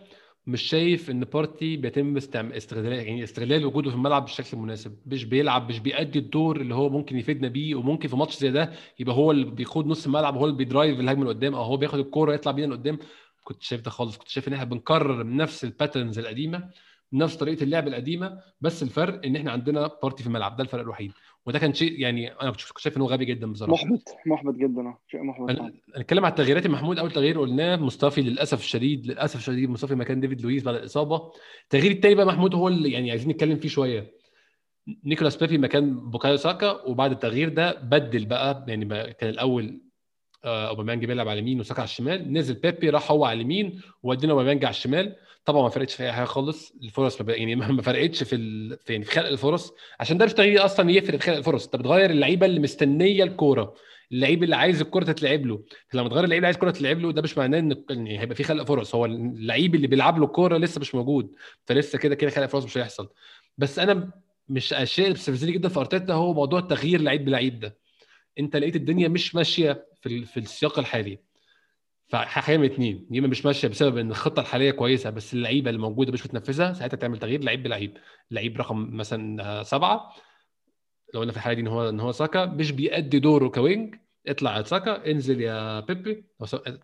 مش شايف ان بارتي بيتم استغلال، يعني استغلال وجوده في الملعب بالشكل المناسب، مش بيلعب، مش بيأدي الدور اللي هو ممكن يفيدنا بيه، وممكن في ماتش زي ده يبقى هو اللي بيخوض نص الملعب، هو اللي بيدرايف الهجمه لقدام، او هو بياخد الكوره يطلع بينا لقدام. كنت شايف ده خالص، كنت شايف ان احنا بنكرر نفس الباترنز القديمه، نفس طريقه اللعب القديمه، بس الفرق ان احنا عندنا بارتي في الملعب، ده الفرق الوحيد. وده كان شيء يعني انا كنت شايف انه غبي جدا بصراحه، محبط محبط جدا اه شيء محبط. هنتكلم على التغييرات محمود. اول تغيير قلناه مصطفي، للاسف الشديد للاسف الشديد مصطفي مكان ديفيد لويس بعد الاصابه. التغيير الثاني بقى محمود هو اللي يعني عايزين نتكلم فيه شويه، نيكولاس بيبي مكان بوكايو ساكا. وبعد التغيير ده بدل بقى، يعني كان الاول اوباميانج بيلعب على اليمين وساكا على الشمال، نزل بيبي راح هو على اليمين وودينا اوباميانج على الشمال. طبعا ما فرقتش في اي حاجه خالص، الفرص ما يعني ما فرقتش في ال... في خلق الفرص، عشان ده مش تغيير اصلا يفرق في خلق الفرص. انت بتغير اللعيبه اللي مستنيه الكوره، اللعيب اللي عايز الكوره تتلعب له. لما تغير اللعيب اللي عايز الكوره تتلعب له ده مش معناه ان يعني هيبقى في خلق فرص، هو اللعيب اللي بيلعب له الكوره لسه مش موجود، فلسه كده كده خلق فرص مش هيحصل. بس انا مش اشياء بتستفزني جدا في ارتيتا هو موضوع تغيير لعيب بلعيب ده. انت لقيت الدنيا مش ماشيه في في السياق الحالي، فحاجه من اتنين، يا اما مش ماشيه بسبب ان الخطه الحاليه كويسه بس اللعيبه اللي موجوده مش بتنفذها، ساعتها تعمل تغيير لعيب بلعيب. لعيب رقم مثلا سبعه لو قلنا في الحاله دي ان هو ان هو ساكا مش بيأدي دوره كوينج، اطلع على ساكا، انزل يا بيبي،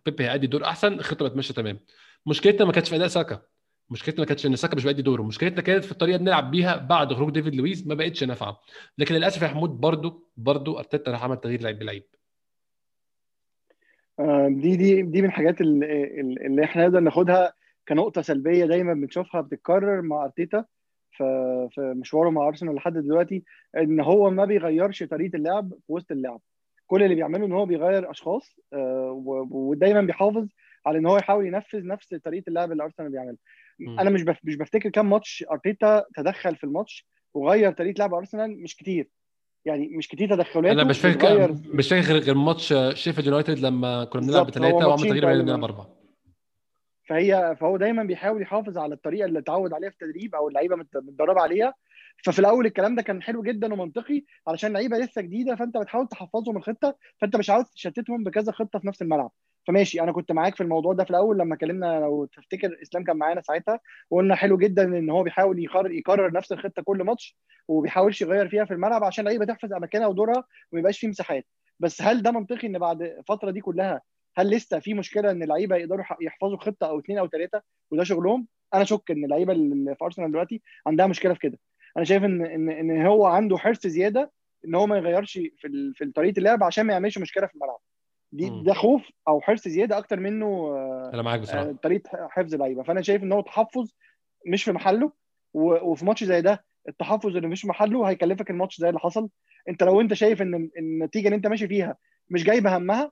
بيبي هيأدي دور احسن، الخطه بتمشي تمام. مشكلتنا ما كانتش في اداء ساكا، مشكلتنا ما كانتش ان ساكا مش بيأدي دوره، مشكلتنا كانت في الطريقه اللي بنلعب بيها بعد خروج ديفيد لويس ما بقتش نافعه. لكن للاسف يا محمود برضو برضو ارتيتا راح عمل تغيير لعيب بلعيب. دي دي دي من الحاجات اللي احنا نقدر ناخدها كنقطه سلبيه دايما بنشوفها بتتكرر مع ارتيتا في مشواره مع ارسنال لحد دلوقتي، ان هو ما بيغيرش طريقه اللعب في وسط اللعب. كل اللي بيعمله ان هو بيغير اشخاص، ودايما بيحافظ على ان هو يحاول ينفذ نفس طريقه اللعب اللي ارسنال بيعملها. انا مش مش بفتكر كام ماتش ارتيتا تدخل في الماتش وغير طريقه لعب ارسنال، مش كتير يعني، مش كتير تدخلات. انا مش فاكر مش فاكر غير ماتش شيفيلد يونايتد لما كنا بنلعب بثلاثه وعمل تغيير بقى لنا باربعه. فهي فهو دايما بيحاول يحافظ على الطريقه اللي اتعود عليها في التدريب او اللعيبه متدربه عليها. ففي الاول الكلام ده كان حلو جدا ومنطقي علشان اللعيبه لسه جديده، فانت بتحاول تحفظهم الخطه، فانت مش عاوز تشتتهم بكذا خطه في نفس الملعب. فماشي، انا كنت معاك في الموضوع ده في الاول لما كلمنا، لو تفتكر اسلام كان معانا ساعتها وقلنا حلو جدا ان هو بيحاول يقرر يكرر نفس الخطه كل ماتش وبيحاولش يغير فيها في الملعب عشان اللعيبه تحفظ اماكنها ودورها وما يبقاش فيه مساحات. بس هل ده منطقي ان بعد الفتره دي كلها هل لسه في مشكله ان اللعيبه يقدروا يحفظوا خطه او اثنين او ثلاثه وده شغلهم؟ انا شك ان اللعيبه اللي في ارسنال دلوقتي عندها مشكله في كده. انا شايف ان ان ان هو عنده حرص زياده ان هو ما يغيرش في في طريقه اللعب عشان ما يعملش مشكله في الملعب. دي ده خوف او حرص زياده اكتر منه طريقه حفظ اللعيبه. فانا شايف ان هو تحفظ مش في محله، وفي ماتش زي ده التحفظ اللي مش في محله هيكلفك الماتش زي اللي حصل. انت لو انت شايف ان النتيجه اللي انت ماشي فيها مش جايبه همها،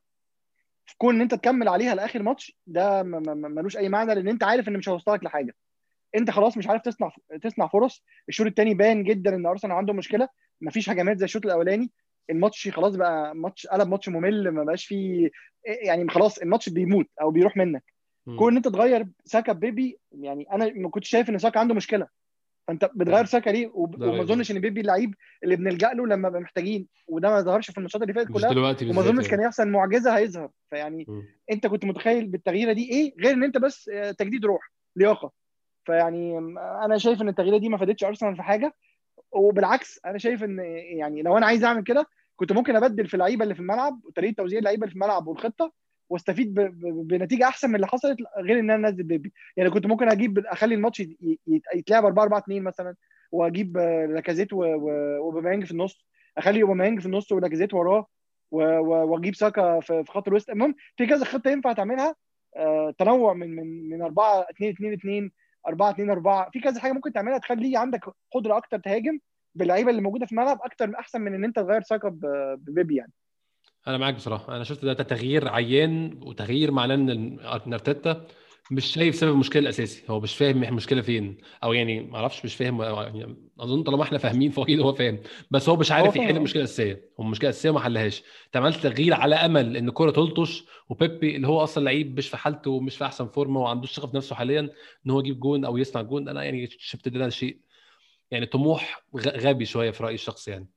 في كون ان انت تكمل عليها لاخر ماتش ده ملوش اي معنى، لان انت عارف ان مش هوصلك لحاجه. انت خلاص مش عارف تصنع تصنع فرص. الشوط الثاني باين جدا ان ارسنال عنده مشكله، مفيش هجمات زي الشوط الاولاني. الماتش خلاص بقى ماتش قلب ماتش ممل، ما بقاش فيه يعني، خلاص الماتش بيموت او بيروح منك. كون انت تغير ساكا بيبي، يعني انا ما كنتش شايف ان ساكا عنده مشكله، فانت بتغير ساكا ليه؟ وما اظنش ان بيبي اللعيب اللي بنلجأ له لما محتاجين، وده ما ظهرش في الماتشات اللي فاتت كلها، وما اظنش كان يحصل معجزه هيظهر. فيعني مم. انت كنت متخيل بالتغييره دي ايه غير ان انت بس تجديد روح لياقه؟ فيعني انا شايف ان التغييره دي ما فادتش ارسنال في حاجه، وبالعكس انا شايف ان يعني لو انا عايز اعمل كده كنت ممكن ابدل في اللعيبه اللي في الملعب وطريقه توزيع اللعيبه اللي في الملعب والخطه واستفيد بنتيجه احسن من اللي حصلت، غير ان انا انزل بيبي. يعني كنت ممكن اجيب اخلي الماتش يتلعب أربعة أربعة اثنين مثلا، واجيب لاكازيت وأوباميانج في النص، اخلي أوباميانج في النص ولاكازيت وراه، واجيب ساكا في خط الوسط. المهم في كذا خطه ينفع تعملها، تنوع من من من أربعة اثنين اثنين اثنين أربعة اثنين أربعة، في كذا حاجه ممكن تعملها تخلي عندك قدره اكتر تهاجم باللعيبه اللي موجوده في الملعب اكتر من احسن من ان انت تغير ساكا ببيبي. يعني انا معاك بصراحه، انا شفت ده تغيير عيان وتغيير معناه ان ارتيتا مش شايف سبب المشكله الاساسي، هو مش فاهم المشكله فين، او يعني ما اعرفش مش فاهم، يعني اظن طالما احنا فاهمين فاكيد هو فاهم، بس هو مش عارف يحل المشكله الاساسيه. هو المشكله الاساسيه ما حلهاش، تعمل تغيير على امل ان الكره تلطش، وبيبي اللي هو اصلا لعيب مش في حالته ومش في احسن فورمه وعندوش ثقه في نفسه حاليا ان هو يجيب جون او يصنع جون. انا يعني شفت ده شيء يعني طموح غبي شويه في رايي الشخصي. يعني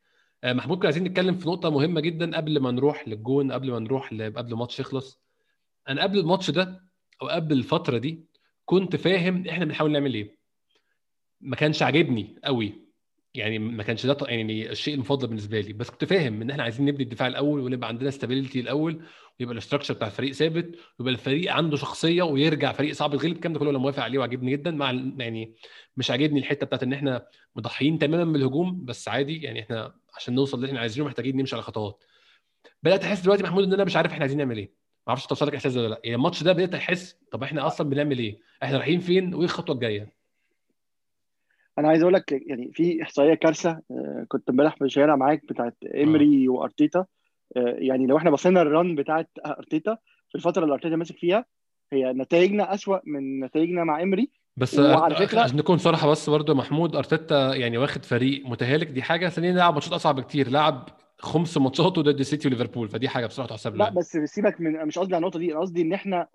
محمود كنا عايزين نتكلم في نقطه مهمه جدا قبل ما نروح للجون، قبل ما نروح قبل الماتش يخلص. انا قبل الماتش ده او قبل الفتره دي كنت فاهم احنا بنحاول نعمل ايه، ما كانش عاجبني قوي يعني ما كانش ده يعني الشيء المفضل بالنسبه لي، بس كنت فاهم ان احنا عايزين نبني الدفاع الاول ونبقى عندنا استابيليتي الاول، ويبقى الاستراكشر بتاع الفريق ثابت، ويبقى الفريق عنده شخصيه، ويرجع فريق صعب الغلب. الكلام ده كله انا موافق عليه وعجبني جدا، مع يعني مش عاجبني الحته بتاعت ان احنا مضحيين تماما بالهجوم، بس عادي يعني احنا عشان نوصل اللي احنا عايزينه محتاجين نمشي على خطوات. بدات احس دلوقتي محمود ان انا مش عارف احنا عايزين نعمل ايه، ما اعرفش توصل لك الاحساس ولا لا؟ يعني الماتش ده بدات احس طب احنا اصلا بنعمل ايه، احنا رايحين فين، وايه الخطوه الجايه. انا عايز اقول لك يعني في احصائيه كارثه كنت امبارح بشيرها معاك بتاعت إيمري وارتيتا. يعني لو احنا بصينا الرن بتاعت ارتيتا في الفتره اللي ارتيتا ماسك فيها، هي نتائجنا اسوا من نتائجنا مع إيمري. بس وعلى فكره عشان نكون صراحه بس برضو محمود، ارتيتا يعني واخد فريق متهالك، دي حاجه. ثانيا لعب ماتشات اصعب كتير، لعب خمس ماتشات ضد السيتي وليفربول، فدي حاجه بصراحه تحسب له. لا بس سيبك من، مش قصدي على النقطه دي، قصدي ان احنا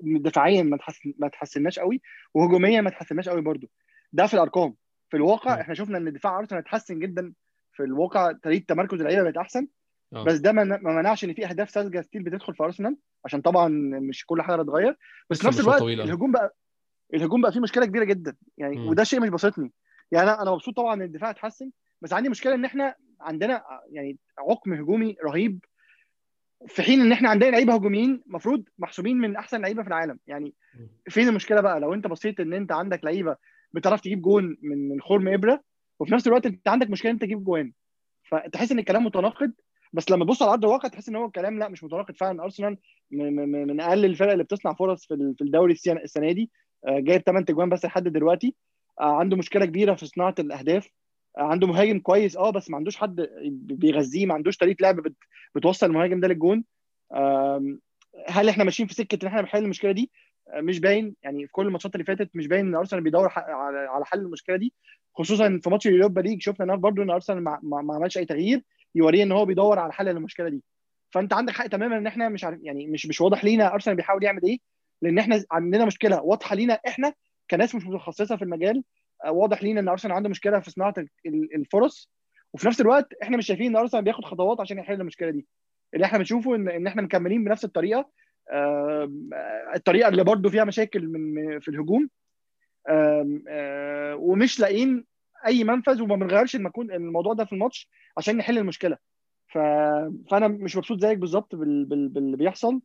دفاعيا ما ما تحسناش قوي، وهجوميا ما تحسناش قوي برضو. ده في الارقام. في الواقع احنا شفنا ان دفاع ارسنال اتحسن جدا، في الواقع طريقه تمركز اللعيبه بقت احسن، بس ده ما منعش ان في اهداف ساذجه ستيل بتدخل في ارسنال، عشان طبعا مش كل حاجه هتتغير، بس في نفس الوقت الهجوم بقى الهجوم بقى فيه مشكله كبيره جدا يعني م. وده شيء مش بسطني. يعني انا مبسوط طبعا ان الدفاع اتحسن، بس عندي مشكله ان احنا عندنا يعني عقم هجومي رهيب، في حين ان احنا عندنا لعيبه هجوميين مفروض محسوبين من احسن لعيبه في العالم. يعني فين المشكله بقى لو انت بصيت ان انت عندك لعيبه بتعرف تجيب جون من خرم ابره، وفي نفس الوقت انت عندك مشكله انت تجيب جوان، فتحس ان الكلام متناقض. بس لما تبص على عرض الواقع تحس ان هو الكلام لا مش متناقض فعلا. ارسنال من اقل الفرق اللي بتصنع فرص في الدوري السنه دي، جايب ثمانية اجوان بس لحد دلوقتي، عنده مشكله كبيره في صناعه الاهداف، عنده مهاجم كويس اه بس ما عندوش حد بيغذيه، ما عندوش طريقه لعب بتوصل المهاجم ده للجون. هل احنا ماشيين في سكه ان احنا بنحل المشكله دي؟ مش باين يعني. في كل الماتشات اللي فاتت مش باين ان ارسنال بيدور على حل المشكله دي، خصوصا في ماتش اليوروبا ليج شفنا ان برضه ان ارسنال ما, ما عملش اي تغيير يوريه ان هو بيدور على حل للمشكله دي. فانت عندك حق تماما ان احنا مش عارف يعني مش مش واضح لينا ارسنال بيحاول يعمل ايه، لان احنا عندنا مشكله واضحه لينا احنا كناس مش متخصصه في المجال. واضح لينا ان ارسنال عنده مشكله في صناعه الفرص، وفي نفس الوقت احنا مش شايفين ان ارسنال بياخد خطوات عشان يحل المشكله دي. اللي احنا بنشوفه ان ان احنا مكملين بنفس الطريقه، الطريقه اللي برضو فيها مشاكل من في الهجوم، ومش لاقيين اي منفذ، وما بنغيرش الموضوع ده في الماتش عشان نحل المشكله. فانا مش مبسوط زيك بالظبط باللي بيحصل.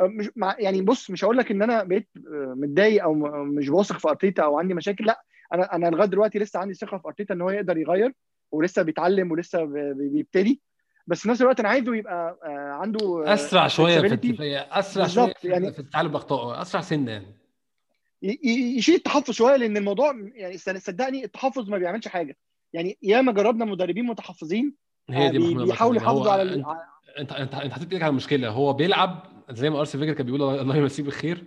مش يعني بص، مش هقول لك ان انا بقيت متضايق او مش واثق في ارتيتا او عندي مشاكل، لا انا انا لغايه دلوقتي لسه عندي ثقه في ارتيتا ان هو يقدر يغير، ولسه بيتعلم ولسه بيبتدي. بس في نفس الوقت انا عايزه يبقى عنده اسرع شويه في التفايه، اسرع شويه يعني في التعلم باخطائه، اسرع سنه يشيل التحفظ شويه، لان الموضوع يعني صدقني التحفظ ما بيعملش حاجه. يعني ياما جربنا مدربين متحفظين بيحاولوا يحافظوا على ال... انت انت انت حطيت ايدك على المشكله. هو بيلعب زي ما ارسنال فيجر كان بيقول الله يمسيه بالخير،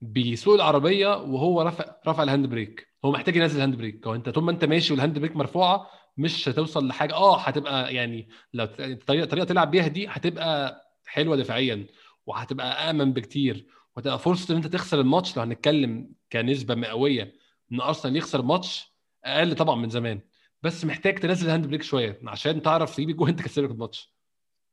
بيسوق العربيه وهو رافع رافع الهاند بريك، هو محتاج ينزل الهاند بريك. هو انت طول ما انت ماشي والهاند بريك مرفوعه مش هتوصل لحاجه. اه هتبقى يعني لو طريقه طريقه تلعب بيها دي هتبقى حلوه دفاعيا، وهتبقى امن بكتير، وهتبقى فرصه ان انت تخسر الماتش. لو هنتكلم كنسبه مئويه ان ارسنال يخسر ماتش اقل طبعا من زمان، بس محتاج تنزل الهاند بريك شويه عشان تعرف تجيب الجول انت كسبت الماتش.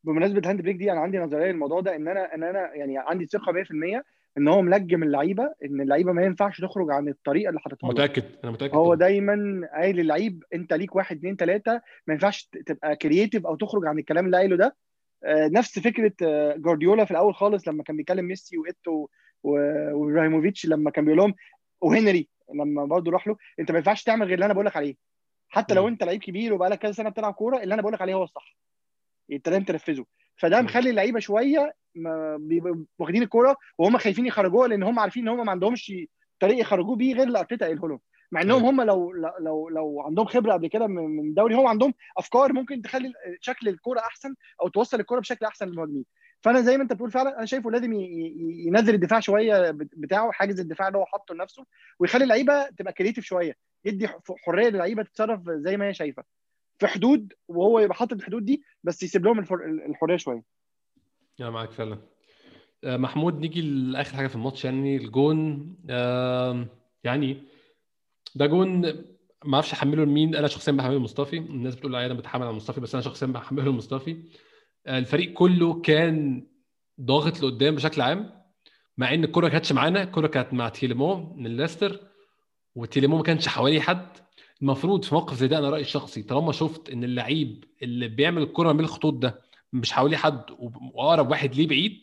بمناسبه الهاند بريك دي، انا عندي نظريه للموضوع ده، ان انا ان انا يعني عندي ثقه مئة في المئة ان هو ملجم اللعيبه، ان اللعيبه ما ينفعش تخرج عن الطريقه اللي حاططها. متاكد انا متاكد هو طبعا. دايما قايل للعيب انت ليك واحد اتنين تلاتة، ما ينفعش تبقى كرييتيف او تخرج عن الكلام اللي قايله ده. آه نفس فكره آه جوارديولا في الاول خالص لما كان بيكلم ميسي وايتو وابراهيموفيتش، لما كان بيقول لهم، وهنري لما برضه راح له، انت ما ينفعش تعمل غير اللي انا بقول لك عليه، حتى لو انت لعيب كبير وبقالك كذا سنه بتلعب كوره، اللي انا بقول لك عليه هو الصح، انت لازم تنفذه. فده مخلي اللعيبه شويه واخدين الكوره وهم خايفين يخرجوها، لان هم عارفين ان هم ما عندهمش طريقه يخرجوه بيه غير اللي ارتيتا قايله لهم. مع انهم هم لو لو لو عندهم خبره قبل كده من دوري، هم عندهم افكار ممكن تخلي شكل الكوره احسن او توصل الكوره بشكل احسن للمهاجمين. فانا زي ما انت بتقول فعلا انا شايفه لازم ينزل الدفاع شويه بتاعه، حاجز الدفاع اللي هو حاطه لنفسه، ويخلي اللعيبه تبقى كريتيف شويه، يدي حريه للعيبه تتصرف زي ما هي شايفه في حدود، وهو يبقى حاطط الحدود دي، بس يسيب لهم الحريه شويه. انا معاك فعلا محمود. نيجي لاخر حاجه في الماتش، يعني الجون. آه يعني ده جون ما اعرفش احمله لمين، انا شخصيا بحمله لمصطفى. الناس بتقول لي انا بتحمل على مصطفى، بس انا شخصيا بحمله لمصطفى. آه الفريق كله كان ضاغط لقدام بشكل عام، مع ان الكره كانتش معانا، الكره كانت مع تيليمو من ليستر، وتيليمو ما كانش حواليه حد. المفروض في موقف زي ده انا رايي الشخصي طالما شفت ان اللعيب اللي بيعمل الكره من الخطوط ده مش حواليه حد واقرب واحد ليه بعيد،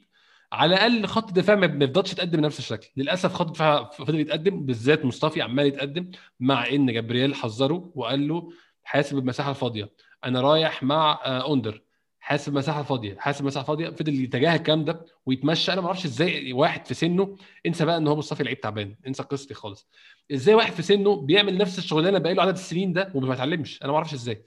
على الاقل خط الدفاع ما بيفضلش يتقدم بنفس الشكل. للاسف خط الدفاع فضل يتقدم، بالذات مصطفى عمال يتقدم، مع ان جابرييل حذره وقال له حاسب المساحه الفاضيه، انا رايح مع اوندر حاسب مساحه فاضيه حاسب مساحه فاضيه فضل يتجاهل الكلام ده ويتمشى. انا ما اعرفش ازاي واحد في سنه، انسى بقى ان هو مصطفى لعيب تعبان، انسى قصتي دي خالص، ازاي واحد في سنه بيعمل نفس الشغلانه بقاله عدد السنين ده وما بيتعلمش؟ انا ما اعرفش ازاي.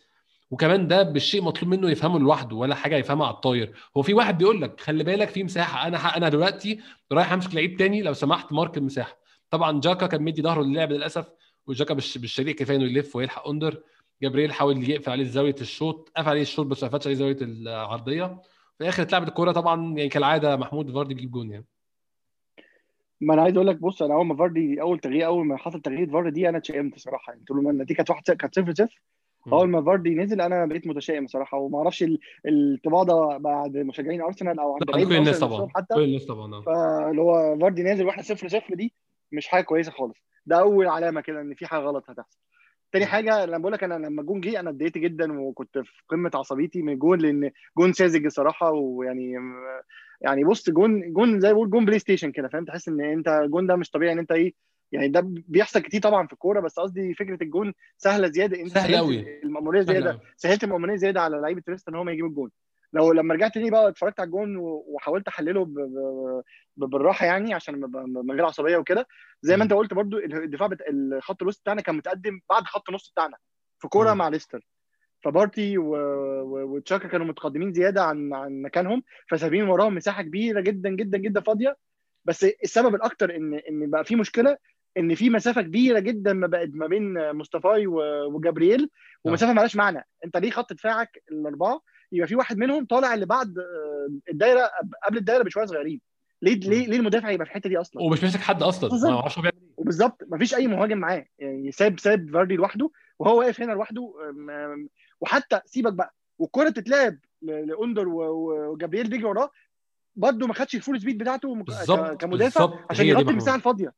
وكمان ده بالشيء مطلوب منه يفهمه لوحده، ولا حاجه يفهمها على الطاير. هو في واحد بيقول لك خلي بالك في مساحه، انا انا دلوقتي رايح امسك لعيب تاني لو سمحت مارك المساحه. طبعا جاكا كان مدي ظهره للاعب للاسف، وجاكا بالشريك كفايه انه يلف ويلحق اندر. جابرييل حاول يقفل عليه زاويه الشوط، قفل عليه الشوط بس ما قفلش عليه زاويه العرضيه. في اخر اتلعبت الكوره طبعا يعني كالعاده محمود فاردي بيجيب جون. يعني ما انا عايز اقول لك بص، انا اول ما فاردي اول تغيير اول ما حصل تغيير فاردي دي انا اتشائمت صراحه، يعني طول ما النتيجه كانت صفر صفر اول ما فاردي نزل انا بقيت متشائم صراحه، وما اعرفش الطباع ده بعد مشجعين ارسنال او عند كل الناس طبعا كل الناس طبعا فاللي هو فاردي نازل واحنا صفر صفر دي مش حاجه كويسه خالص. ده اول علامه كده ان في حاجه غلط هتحصل. تاني حاجه لما بقول لك انا لما جون جه انا اتضايقت جدا وكنت في قمه عصبيتي من جون، لان جون ساذج صراحه، ويعني يعني بص جون جون زي بقول جون بلاي ستيشن كده، فاهم؟ تحس ان انت جون ده مش طبيعي ان انت ايه، يعني ده بيحصل كتير طبعا في الكوره، بس قصدي فكره الجون سهله زياده، انت سهلت المأموريه زياده سهلت المأموريه زياده على لعيبه تريست ان هو ما يجيب الجون. لو لما رجعت تاني بقى اتفرجت على الجون وحاولت احلله ب... ب... بالراحه يعني عشان من غير عصبيه وكده، زي ما انت قلت برضو الدفاع بت... الخط الوسط بتاعنا كان متقدم بعد خط النص بتاعنا في كوره مع ليستر، فبارتي و... و... وتشاكا كانوا متقدمين زياده عن عن مكانهم، فسابين وراهم مساحه كبيره جدا جدا جدا فاضيه. بس السبب الاكتر ان ان بقى في مشكله ان في مسافه كبيره جدا ما بقت ما بين مصطفى وجابرييل، ومسافه مالهاش معنى. انت ليه خط دفاعك الاربعه يبقى في واحد منهم طالع اللي بعد الدايره قبل الدايره بشويه صغيرين؟ ليه ليه ليه المدافع يبقى في الحته دي اصلا ومش ماسك حد اصلا؟ ما اعرفش هو بيعمل ايه وبالظبط، مفيش اي مهاجم معاه، يعني ساب ساب فاردي لوحده وهو واقف هنا لوحده. وحتى سيبك بقى والكره تتلعب لاندر وجابرييل بيجي وراه برده ما خدش الفول سبيد بتاعته كمدافع عشان يغطي المساحه الفاضيه.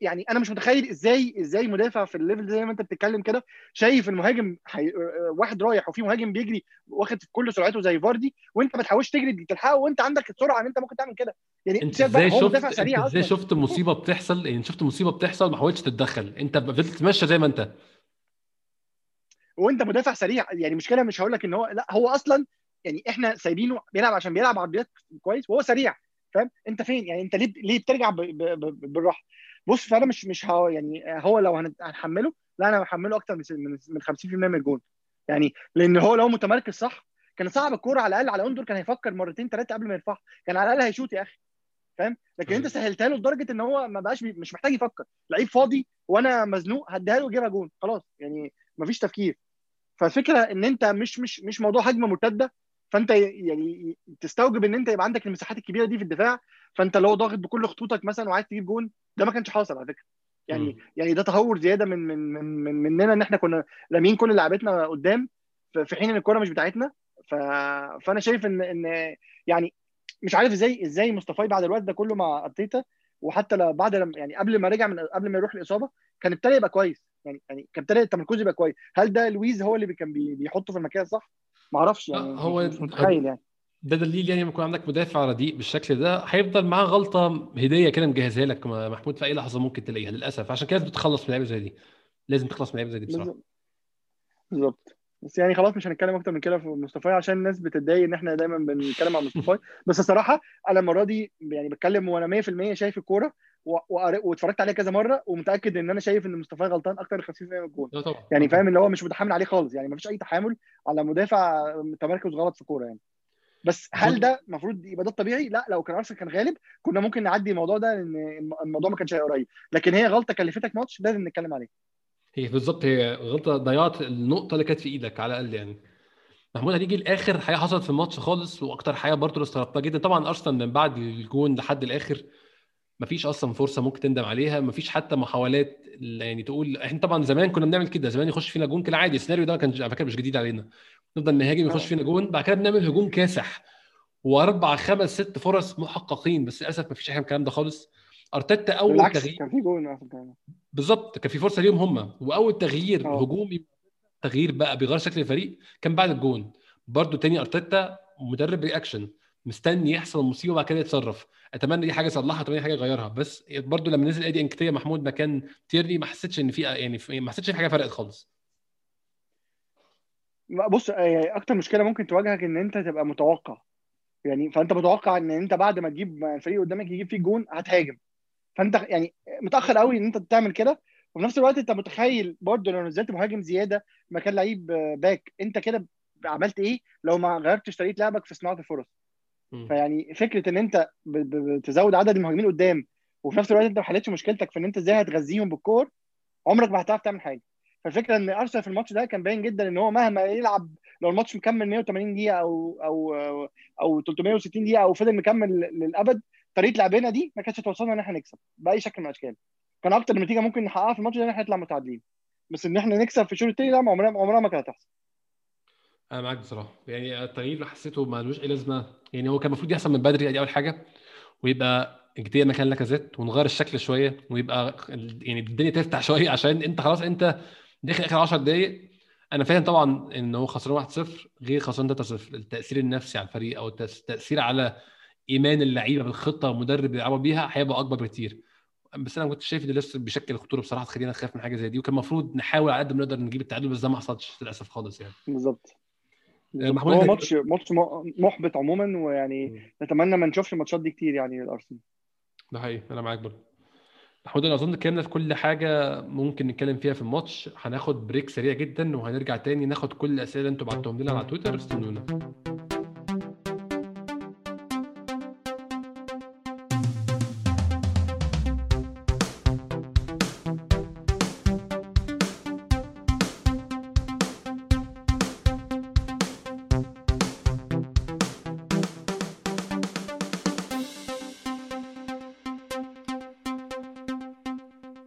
يعني انا مش متخيل ازاي ازاي مدافع في الليفل زي ما انت بتتكلم كده شايف المهاجم حي... واحد رايح وفي مهاجم بيجري واخد كل سرعته زي فاردي، وانت ما بتحاولش تجري تلحقه وانت عندك السرعه ان انت ممكن تعمل كده. يعني انت ازاي شفت ازاي شفت مصيبه بتحصل يعني شفت مصيبه بتحصل ما حاولتش تتدخل، انت فضلت تمشى زي ما انت وانت مدافع سريع. يعني مشكله مش هقول لك ان هو لا هو اصلا يعني احنا سايبينه بيلعب عشان بيلعب عرضيات كويس وهو سريع، فاهم؟ انت فين يعني انت ليه ليه بترجع ب... ب... ب... بالراحه؟ بص فانا مش مش هو يعني هو لو هنحمله لا انا هحمله اكتر من من خمسين بالمية من الجون، يعني لان هو لو متمركز صح كان صعب الكوره على الاقل على اوندور كان هيفكر مرتين ثلاثه قبل ما يرفعها، كان على الاقل هيشوت يا اخي، فاهم؟ لكن انت سهلتها له لدرجه ان هو ما بقاش مش محتاج يفكر، لعيب فاضي وانا مزنوق هديها له يجيبها جون خلاص، يعني مفيش تفكير. فالفكره ان انت مش مش مش موضوع هجمه مرتده، فانت يعني تستوجب ان انت يبقى عندك المساحات الكبيره دي في الدفاع، فانت لو ضاغط بكل خطوطك مثلا وعايز تجيب جون، ده ما كانش حاصل على فكره. يعني م. يعني ده تهور زياده من من من مننا ان احنا كنا لامين كل لعبتنا قدام في حين ان الكوره مش بتاعتنا. ف... فانا شايف ان ان يعني مش عارف ازاي ازاي مصطفى بعد الوقت ده كله مع أرتيتا، وحتى بعد لما يعني قبل ما رجع من قبل ما يروح الاصابه كان ابتدى يبقى كويس، يعني يعني كان ابتدى تمركزه يبقى كويس. هل ده لويس هو اللي كان بيحطه في المكان الصح؟ ما اعرفش يعني هو مش متخيل يعني ده دليل يعني لما يكون عندك مدافع رديء بالشكل ده هيفضل معاه غلطه هديه كده مجهزها لك محمود في اي لحظه ممكن تلاقيها للاسف. عشان كده بتتخلص من لعيبه زي دي، لازم تخلص من لعيبه زي دي بصراحه. بالظبط، بس يعني خلاص مش هنتكلم اكتر من كده في مصطفى عشان الناس بتتضايق ان احنا دايما بنتكلم عن مصطفى. بس الصراحه انا المره دي يعني بتكلم وانا مية بالمية شايف الكوره واتفرجت عليها كذا مره ومتاكد ان انا شايف ان مصطفى غلطان اكتر من خمسين بالمية من الجون، يعني فاهم اللي هو مش متحامل عليه خالص، يعني مفيش اي تحامل على مدافع تمركز غلط في الكوره يعني. بس هل ده المفروض يبقى ده الطبيعي؟ لا، لو كان ارسنال كان غالب كنا ممكن نعدي الموضوع ده لان الموضوع ما كانش قريب، لكن هي غلطه كلفتك ماتش لازم نتكلم عليها. هي بالظبط هي غلطه ضيعت النقطه اللي كانت في ايدك على الاقل. يعني محمود هنيجي لاخر حاجه حصلت في الماتش خالص واكتر حاجه برضه استغربتها جدا. طبعا ارسنال من بعد الجون لحد الاخر مفيش اصلا فرصه ممكن تندم عليها، مفيش حتى محاولات يعني تقول احنا طبعا زمان كنا بنعمل كده، زمان يخش فينا جون كده عادي، السيناريو ده كان على فكره مش جديد علينا، نفضل نهاجم يخش فينا جون بعد كده بنعمل هجوم كاسح واربع خمس ست فرص محققين، بس للاسف مفيش اي حاجه من الكلام ده خالص. ارتيتا اول تغيير كان في جون بالظبط، كان في فرصه ليهم هم، واول تغيير أوه. هجومي تغيير بقى بيغير شكل الفريق كان بعد الجون. برضو تاني ارتيتا مدرب رياكشن، مستني يحصل المصيبه وبعد كده يتصرف. اتمنى دي حاجه صلحها، اتمنى حاجه يغيرها. بس برضو لما نزل ادي انكتيه محمود مكان تيرني ما حسيتش ان في يعني ما حسيتش في حاجه فرقت خالص. بص اكتر مشكله ممكن تواجهك ان انت تبقى متوقع، يعني فانت متوقع ان انت بعد ما تجيب الفريق قدامك يجيب فيه جون هتهاجم، فانت يعني متاخر قوي ان انت تعمل كده. وفي نفس الوقت انت متخيل برضه لو نزلت مهاجم زياده مكان لعيب باك انت كده عملت ايه لو ما غيرتش طريقه لعبك في صناعه الفرص. فيعني فكره ان انت بتزود عدد المهاجمين قدام وفي نفس الوقت انت ما حلتش مشكلتك في ان انت ازاي هتغذيهم بالكور، عمرك ما هتعرف تعمل حاجه. فالفكره ان ارسنال في الماتش ده كان باين جدا ان هو مهما يلعب لو الماتش مكمل مية وتمانين دقيقه او او او تلتمية وستين دقيقه او فضل مكمل للابد، طريقه لعبنا دي ما كانتش توصلنا ان احنا نكسب باي شكل من الاشكال. كان اكتر نتيجه ممكن نحققها في الماتش ده ان احنا نطلع متعادلين، بس ان احنا نكسب في الشوط الثاني لا عمرها عمرها ما كانت هتحصل. انا معاك بصراحه، يعني التغيير اللي حسيته مالوش اي لازمه، يعني هو كان المفروض يحصل من بدري دي اول حاجه، ويبقى الجديه مكان لاكازيت ونغير الشكل شويه ويبقى يعني الدنيا تفتح شويه، عشان انت خلاص انت داخل اخر عشر دقايق. انا فاهم طبعا ان هو خسران واحد صفر غير خسران تلاتة صفر، التاثير النفسي على الفريق او التاثير على ايمان اللعيبه بالخطه والمدرب اللي بيلعبوا بيها هيبقى اكبر بكتير. بس انا كنت شايف ان لسه بيشكل خطوره بصراحه تخلينا نخاف من حاجه زي دي، وكان المفروض نحاول على قد ما نقدر نجيب التعادل، بس ده ما حصلش للاسف خالص يعني. بالظبط، هو ماتش ماتش محبط عموما، ويعني م. نتمنى ما نشوفش الماتشات دي كتير يعني للارسنال. ده حقيقي انا معاك برضه محمود. انا اظن اتكلمنا في كل حاجه ممكن نتكلم فيها في الماتش. هناخد بريك سريع جدا وهنرجع تاني ناخد كل الاسئله اللي انتوا بعتوها لنا على تويتر، استنونا.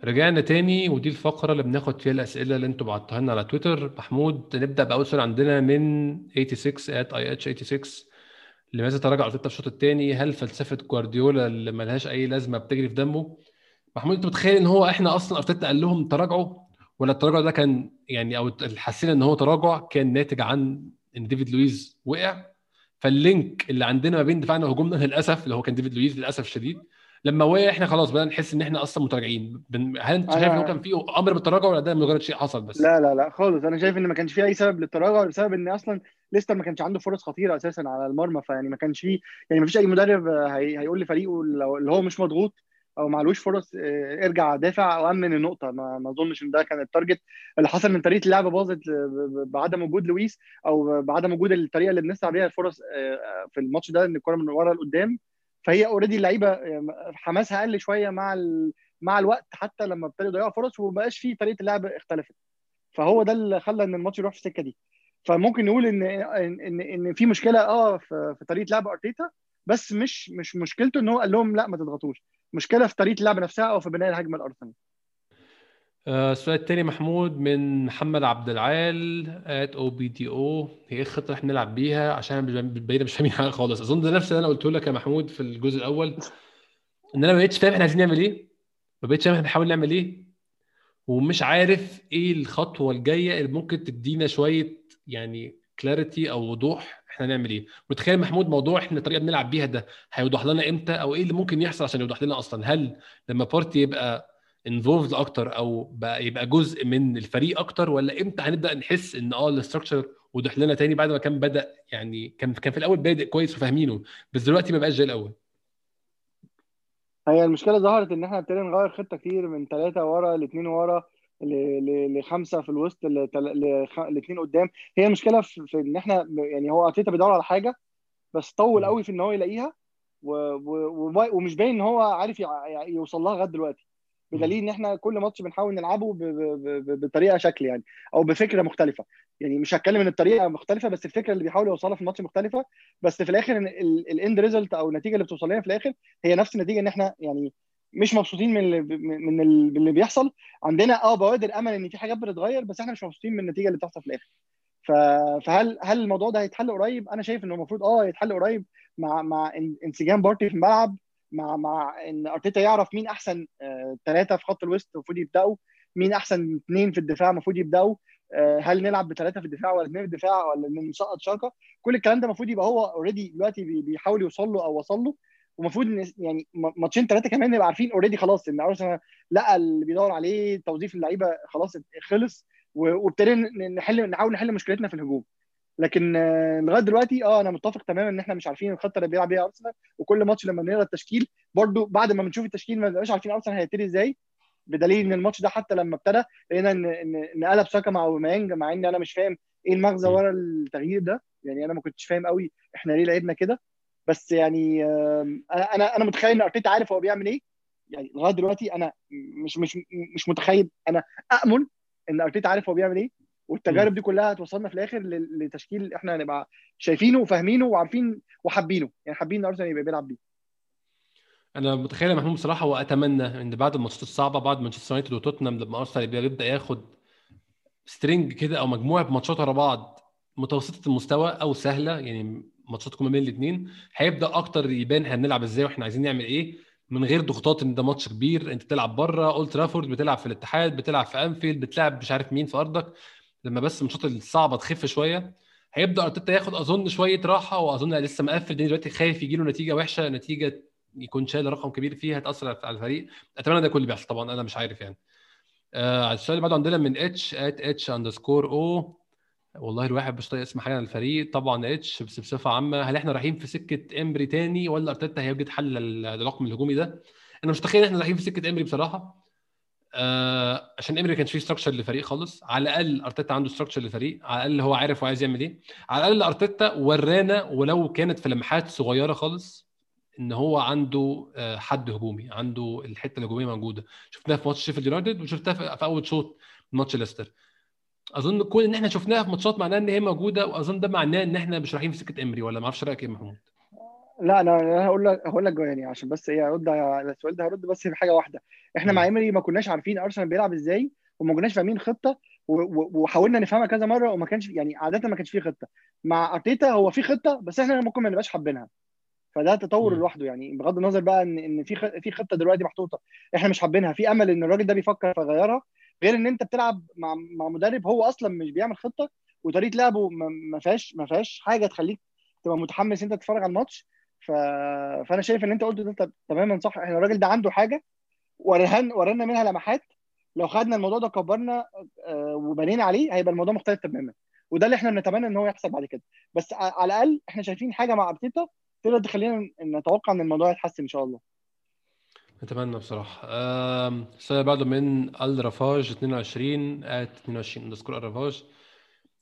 رجعنا تاني ودي الفقرة اللي بناخد فيها الأسئلة اللي انتوا بعتوها لنا على تويتر. محمود نبدأ بأول سؤال عندنا من ستة وثمانين آت آي إتش ستة وثمانين، لماذا تراجع أرتيتا في الشوط التاني؟ هل فلسفة جوارديولا اللي ملهاش أي لازمة بتجري في دمه؟ محمود انت متخيل ان هو احنا أصلا أرتيتا قال لهم تراجعوا، ولا التراجع ده كان يعني أو حسينا ان هو تراجع كان ناتج عن ان ديفيد لويس وقع؟ فاللينك اللي عندنا ما بين دفاعنا وهجومنا للأسف اللي هو كان ديفيد لويس للأسف الشديد لما وقع احنا خلاص بدنا نحس ان احنا اصلا متراجعين. هل انت شايف انه كان فيه امر بالتراجع ولا ده مجرد شيء حصل بس؟ لا لا لا خالص، انا شايف ان ما كانش فيه اي سبب للتراجع، بسبب ان اصلا ليستر ما كانش عنده فرص خطيره اساسا على المرمى. فيعني ما كانش فيه يعني ما فيش اي مدرب هي... هيقول لفريقه اللي هو مش مضغوط او معلوش فرص ارجع دافع او امن النقطه. ما ما اظنش ان ده كان التارجت. اللي حصل من طريقه اللعبه باظت بعدم وجود لويس او بعدم وجود الطريقه اللي بنسعى بيها الفرص في الماتش ده، ان الكره من ورا لقدام. فهي اوريدي اللعيبه حماسها قل شويه مع ال... مع الوقت، حتى لما ابتدوا يضيعوا فرص ومبقاش في طريقه اللعب اختلفت. فهو ده اللي خلى ان الماتش يروح في السكه دي. فممكن نقول ان ان ان, إن في مشكله اه في... في طريقه لعب ارتيتا، بس مش مش مشكلته ان هو قال لهم لا ما تضغطوش، مشكله في طريقه اللعب نفسها او في بناء الهجمه الارسنال. السؤال الثاني محمود من محمد عبد العال آت أو بي دي أو، هي ايه الخطه اللي احنا نلعب بيها؟ عشان باينه مش فاهمين حاجه خالص. اظن ده نفس اللي انا قلته لك يا محمود في الجزء الاول، ان انا ما بقتش فاهم احنا عايزين نعمل ايه، ما بقتش فاهم احنا بنحاول نعمل ايه، ومش عارف ايه الخطوه الجايه اللي ممكن تدينا شويه يعني كلاريتي او وضوح احنا نعمل ايه. متخيل محمود موضوع احنا الطريقه بنلعب بيها ده هيوضح لنا امتى او ايه اللي ممكن يحصل عشان يوضح لنا اصلا؟ هل لما بارتي يبقى انفولفد اكتر او بقى يبقى جزء من الفريق اكتر، ولا امتى هنبدا نحس ان اه الاستراكشر وضح لنا تاني بعد ما كان بدا يعني كان كان في الاول بادئ كويس وفاهمينه بس دلوقتي ما بقاش زي الاول؟ هي المشكله ظهرت ان احنا ابتدينا نغير خطه كتير، من ثلاثة ورا لاثنين ورا لخمسة في الوسط لاثنين قدام. هي المشكله في ان احنا يعني هو ارتيتا بيدور على حاجه بس طول قوي في ان هو يلاقيها و... و... ومش باين ان هو عارف يوصل لها لغايه دلوقتي، بدليل ان احنا كل ماتش بنحاول نلعبه ب ب ب بطريقه شكل يعني او بفكره مختلفه. يعني مش هتكلم ان الطريقه مختلفه بس الفكره اللي بيحاول يوصلها في الماتش مختلفه، بس في الاخر الاند ريزلت او النتيجه اللي بتوصل لنا في الاخر هي نفس النتيجه، ان احنا يعني مش مبسوطين من اللي من اللي بيحصل. عندنا اه بوادر امل ان في حاجات بتتغير بس احنا مش مبسوطين من النتيجه اللي بتحصل في الاخر. فهل هل الموضوع ده هيتحل قريب؟ انا شايف انه المفروض اه يتحل قريب مع مع انسجام بارتي في الملعب، مع مع ان ارتيتا يعرف مين احسن ثلاثه في خط الوسط المفروض يبداوا، مين احسن اثنين في الدفاع المفروض يبداوا، هل نلعب بثلاثه في الدفاع ولا اثنين في الدفاع ولا نسقط شاكا. كل الكلام ده المفروض يبقى هو اوريدي دلوقتي بيحاول يوصل له او وصل له، ومفروض ان يعني ماتشين ثلاثه كمان نبقى عارفين اوريدي خلاص ان ارسنال لقى اللي بيدور عليه، توظيف اللعيبه خلاص خلص، وابتدينا نحل نحاول نحل مشكلتنا في الهجوم. لكن لغايه دلوقتي اه انا متفق تماما ان احنا مش عارفين الخطه اللي بيلعب بيها ارسنال، وكل ماتش لما بنقرا التشكيل برده بعد ما بنشوف التشكيل ما بنبقاش عارفين ارسنال هيبتدي ازاي. بدليل ان الماتش ده حتى لما ابتدى لقينا ان ان قلب ساكا مع اوباميانغ، مع ان انا مش فاهم ايه المغزى ورا التغيير ده، يعني انا ما كنتش فاهم قوي احنا ليه لعبنا كده. بس يعني انا انا متخيل ان ارتيتا عارف هو بيعمل ايه. يعني لغايه دلوقتي انا مش مش مش متخيل، انا اامن ان ارتيتا عارف هو بيعمل ايه، والتجارب دي كلها هتوصلنا في الاخر لتشكيل احنا هنبقى شايفينه وفاهمينه وعارفين وحابينه، يعني حابين ارسنال يبقى بيلعب بيه. انا متخيل يا محمود بصراحه، واتمنى ان بعد الماتشات الصعبه بعد مانشستر يونايتد وتوتنهام لما ارسنال يبدا ياخد سترينج كده او مجموعه ماتشات ورا بعض متوسطه المستوى او سهله، يعني ماتشات تكون بين الاثنين، هيبدا اكتر يبان هنلعب ازاي واحنا عايزين نعمل ايه، من غير ضغوطات ان ده ماتش كبير، انت بتلعب بره اولد ترافورد، بتلعب في الاتحاد، بتلعب في انفيلد، بتلعب مش عارف مين في ارضك. لما بس الماتشات الصعبه تخف شويه هيبدا ارتيتا ياخد اظن شويه راحه، واظن لسه مقفل دلوقتي خايف يجيله نتيجه وحشه، نتيجه يكون شايل رقم كبير فيها هتاثر على الفريق. اتمنى ده كله بيحصل طبعا، انا مش عارف يعني. آه السؤال اللي بعده عندنا من اتش ات اتش اندرسكور او، والله الواحد مش طايق اسم حاجه عن الفريق طبعا اتش، بس بصفه عامه هل احنا رايحين في سكه إيمري تاني ولا ارتيتا هيوجد حل للرقم الهجومي ده؟ انا مش متخيل احنا رايحين في سكه إيمري بصراحه، آه عشان إيمري كانش فيه ستراكشر للفريق خالص. على الاقل ارتيتا عنده ستراكشر للفريق، على الاقل هو عارف وعايز يعمل ايه، على الاقل ارتيتا ورانا ولو كانت في لمحات صغيره خالص ان هو عنده حد هجومي، عنده الحته الهجوميه موجوده. شفناها في ماتش شيفيلد يونايتد وشفتها في اول شوط ماتش ليستر. اظن كون ان احنا شفناها في ماتشات معناه ان هي موجوده، واظن ده معناه ان احنا مش رايحين في سكه إيمري، ولا ما اعرفش رايك ايه محمود؟ لا انا هقول لك هقول لك يعني عشان بس ايه ارد على السؤال ده، هرد بس بحاجه واحده. احنا مع إيمري ما كناش عارفين ارسنال بيلعب ازاي، وما كناش فاهمين خطه، وحاولنا نفهمها كذا مره وما كانش يعني عاده ما كانش فيه خطه. مع ارتيتا هو في خطه بس احنا ممكن ما نبقاش حابينها، فده تطور لوحده. يعني بغض النظر بقى ان ان في في خطه دلوقتي محطوطه احنا مش حابينها، في امل ان الراجل ده بيفكر فيغيرها، غير ان انت بتلعب مع مع مدرب هو اصلا مش بيعمل خطه، وطريقه لعبه ما فيهاش ما فيهاش حاجه تخليك تبقى متحمس انت تتفرج على الماتش. ف... فانا شايف ان انت قلت ده تماما صح، احنا الراجل ده عنده حاجه ورهن ورانا منها لمحات، لو خدنا الموضوع ده كبرنا وبنينا عليه هيبقى الموضوع مختلف تماما، وده اللي احنا بنتمنى ان هو يحصل بعد كده. بس على الاقل احنا شايفين حاجه مع ارتيتا تقدر تخلينا نتوقع ان الموضوع يتحسن ان شاء الله. اتمنى بصراحه. السؤال بعده من الرفاج اتنين وعشرين ات اتنين وعشرين نذكر الرفاج،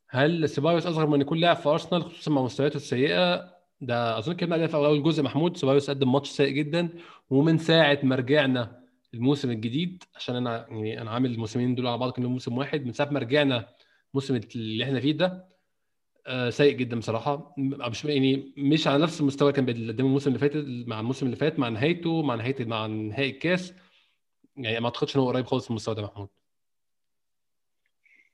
هل سيبايوس اصغر من كل لاعب في ارسنال خصوصا مع مستوياته السيئه؟ ده اظن كنا قلنا في اول جزء محمود، سيبايوس قدم ماتش سيء جدا، ومن ساعه ما رجعنا الموسم الجديد، عشان انا يعني انا عامل الموسمين دول على بعض كانوا موسم واحد، من ساعه ما رجعنا الموسم اللي احنا فيه ده سيء جدا بصراحه، مش يعني مش على نفس المستوى كان بيقدمه الموسم اللي فات مع الموسم اللي فات مع نهايته مع نهايه مع نهائي الكاس، يعني ما اعتقدش ان هو قريب خالص من المستوى ده محمود.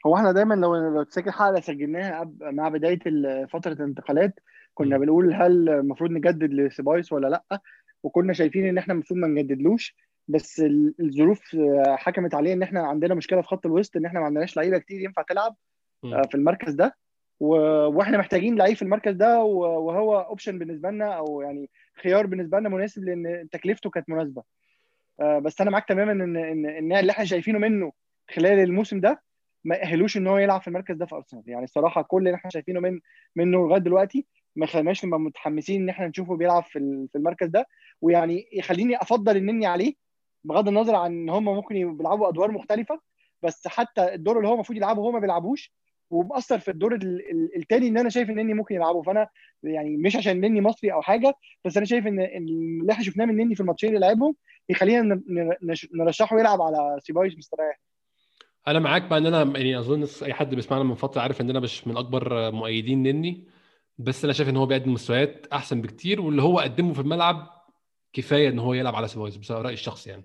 هو احنا دايما لو لو تفتكر حلقه سجلناها مع بدايه فتره الانتقالات كنا بنقول هل المفروض نجدد لسيبايوس ولا لا، وكنا شايفين ان احنا المفروض ما نجددلوش، بس الظروف حكمت عليه ان احنا عندنا مشكله في خط الوسط، ان احنا ما عندناش لعيبه كتير ينفع تلعب في المركز ده، واحنا محتاجين لعيب في المركز ده، وهو اوبشن بالنسبه لنا او يعني خيار بالنسبه لنا مناسب لان تكلفته كانت مناسبه. بس انا معاك تماما ان ان ان اللي احنا شايفينه منه خلال الموسم ده ما يأهلوش ان هو يلعب في المركز ده في ارسنال. يعني الصراحه كل اللي احنا شايفينه من منه لغايه دلوقتي ما خلاناش نبقى متحمسين ان احنا نشوفه بيلعب في في المركز ده، ويعني يخليني افضل انني عليه بغض النظر عن ان هم ممكن يلعبوا ادوار مختلفه، بس حتى الدور اللي هو المفروض يلعبه هو ما بيلعبوش، ومأثر في الدور الثاني ان انا شايف ان اني ممكن يلعبه. فانا يعني مش عشان اني مصري او حاجه، بس انا شايف ان اللي احنا شفناه من اني في الماتشين اللي لعبهم يخلينا نرشحه يلعب على سيبايوس مستريح. انا معاك، مع ان انا يعني اظن اي حد بيسمعنا من فتره عارف ان انا مش من اكبر مؤيدين نني، بس انا شايف ان هو بيقدم مستويات احسن بكتير، واللي هو قدمه في الملعب كفايه ان هو يلعب على سيبايوس بصراحه رايي الشخصي. يعني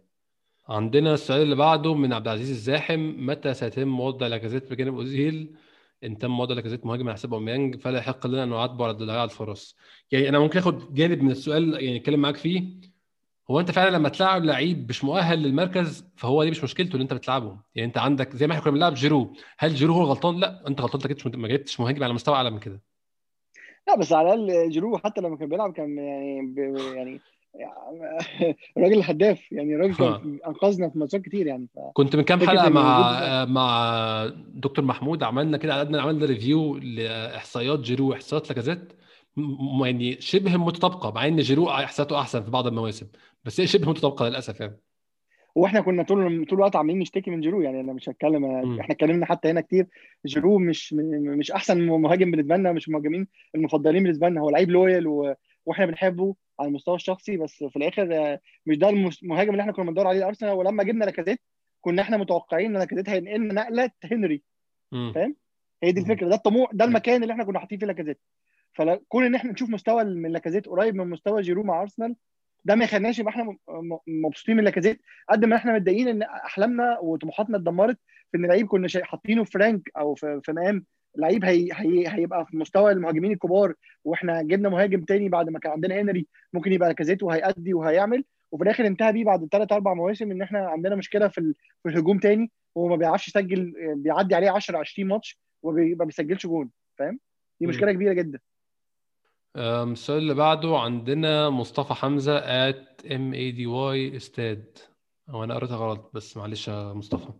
عندنا السؤال اللي بعده من عبد العزيز الزاحم، متى سيتم وضع لاكازيت بجانب اوزيل؟ ان تم وضع لاكازيت مهاجم على حساب اوباميانغ فلا يحق لنا ان نعاتبه على ضياع الفرص. يعني انا ممكن اخد جانب من السؤال يعني اتكلم معاك فيه، هو انت فعلا لما تلعب لعيب مش مؤهل للمركز فهو دي مش مشكلته اللي انت بتلعبه. يعني انت عندك زي ما احنا كنا بنلعب جيرو، هل جيرو هو غلطان؟ لا، انت غلطان، انت ما جبتش مهاجم على مستوى اعلى من كده. لا بس على الاقل جيرو حتى لما كان بيلعب كان يعني يعني الراجل الهداف، يعني الراجل انقذنا في ماتشات كتير. يعني كنت من كام حلقه مع مع دكتور محمود عملنا كده، قعدنا عملنا ريفيو لاحصائيات جيرو واحصائيات لاكازيت، يعني شبه متطابقه، مع ان جيرو احصائياته احسن في بعض المواسم بس هي شبه متطابقه للاسف. يعني واحنا كنا طول طول الوقت عاملين نشتكي من جيرو، يعني انا مش هتكلم، احنا اتكلمنا حتى هنا كتير، جيرو مش مش احسن مهاجم بالنسبه لنا، مش مهاجمين المفضلين بالنسبه لنا، هو لعيب لويال و... واحنا بنحبه على المستوى الشخصي، بس في الاخر مش ده المهاجم اللي احنا كنا بندور عليه الارسنال. ولما جبنا لاكازيت كنا احنا متوقعين ان لاكازيت هينقلنا نقله هنري، فاهم؟ هي دي الفكره، ده الطموح، ده المكان اللي احنا كنا حاطين فيه لاكازيت. فكون ان احنا نشوف مستوى من لاكازيت قريب من مستوى جيرو مع ارسنال، ده ما يخليناش يبقى احنا مبسوطين من لاكازيت قد ما احنا متضايقين ان احلامنا وطموحاتنا اتدمرت في ان لعيب كنا حاطينه فرانك او في مقام لعيب هي هي هيبقى في مستوى المهاجمين الكبار، واحنا جبنا مهاجم تاني بعد ما كان عندنا هنري ممكن يبقى لاكازيت وهيأدي وهيعمل، وفي الاخر انتهى بيه بعد ثلاث اربع مواسم ان احنا عندنا مشكله في في الهجوم تاني، وما بيعرفش يسجل، بيعدي عليه عشرة عشرين ماتش وما بيسجلش جون، فاهم؟ دي مشكله كبيره جدا. السؤال اللي بعده عندنا مصطفى حمزه @مادي استاد، هو انا قريتها غلط بس معلش يا مصطفى.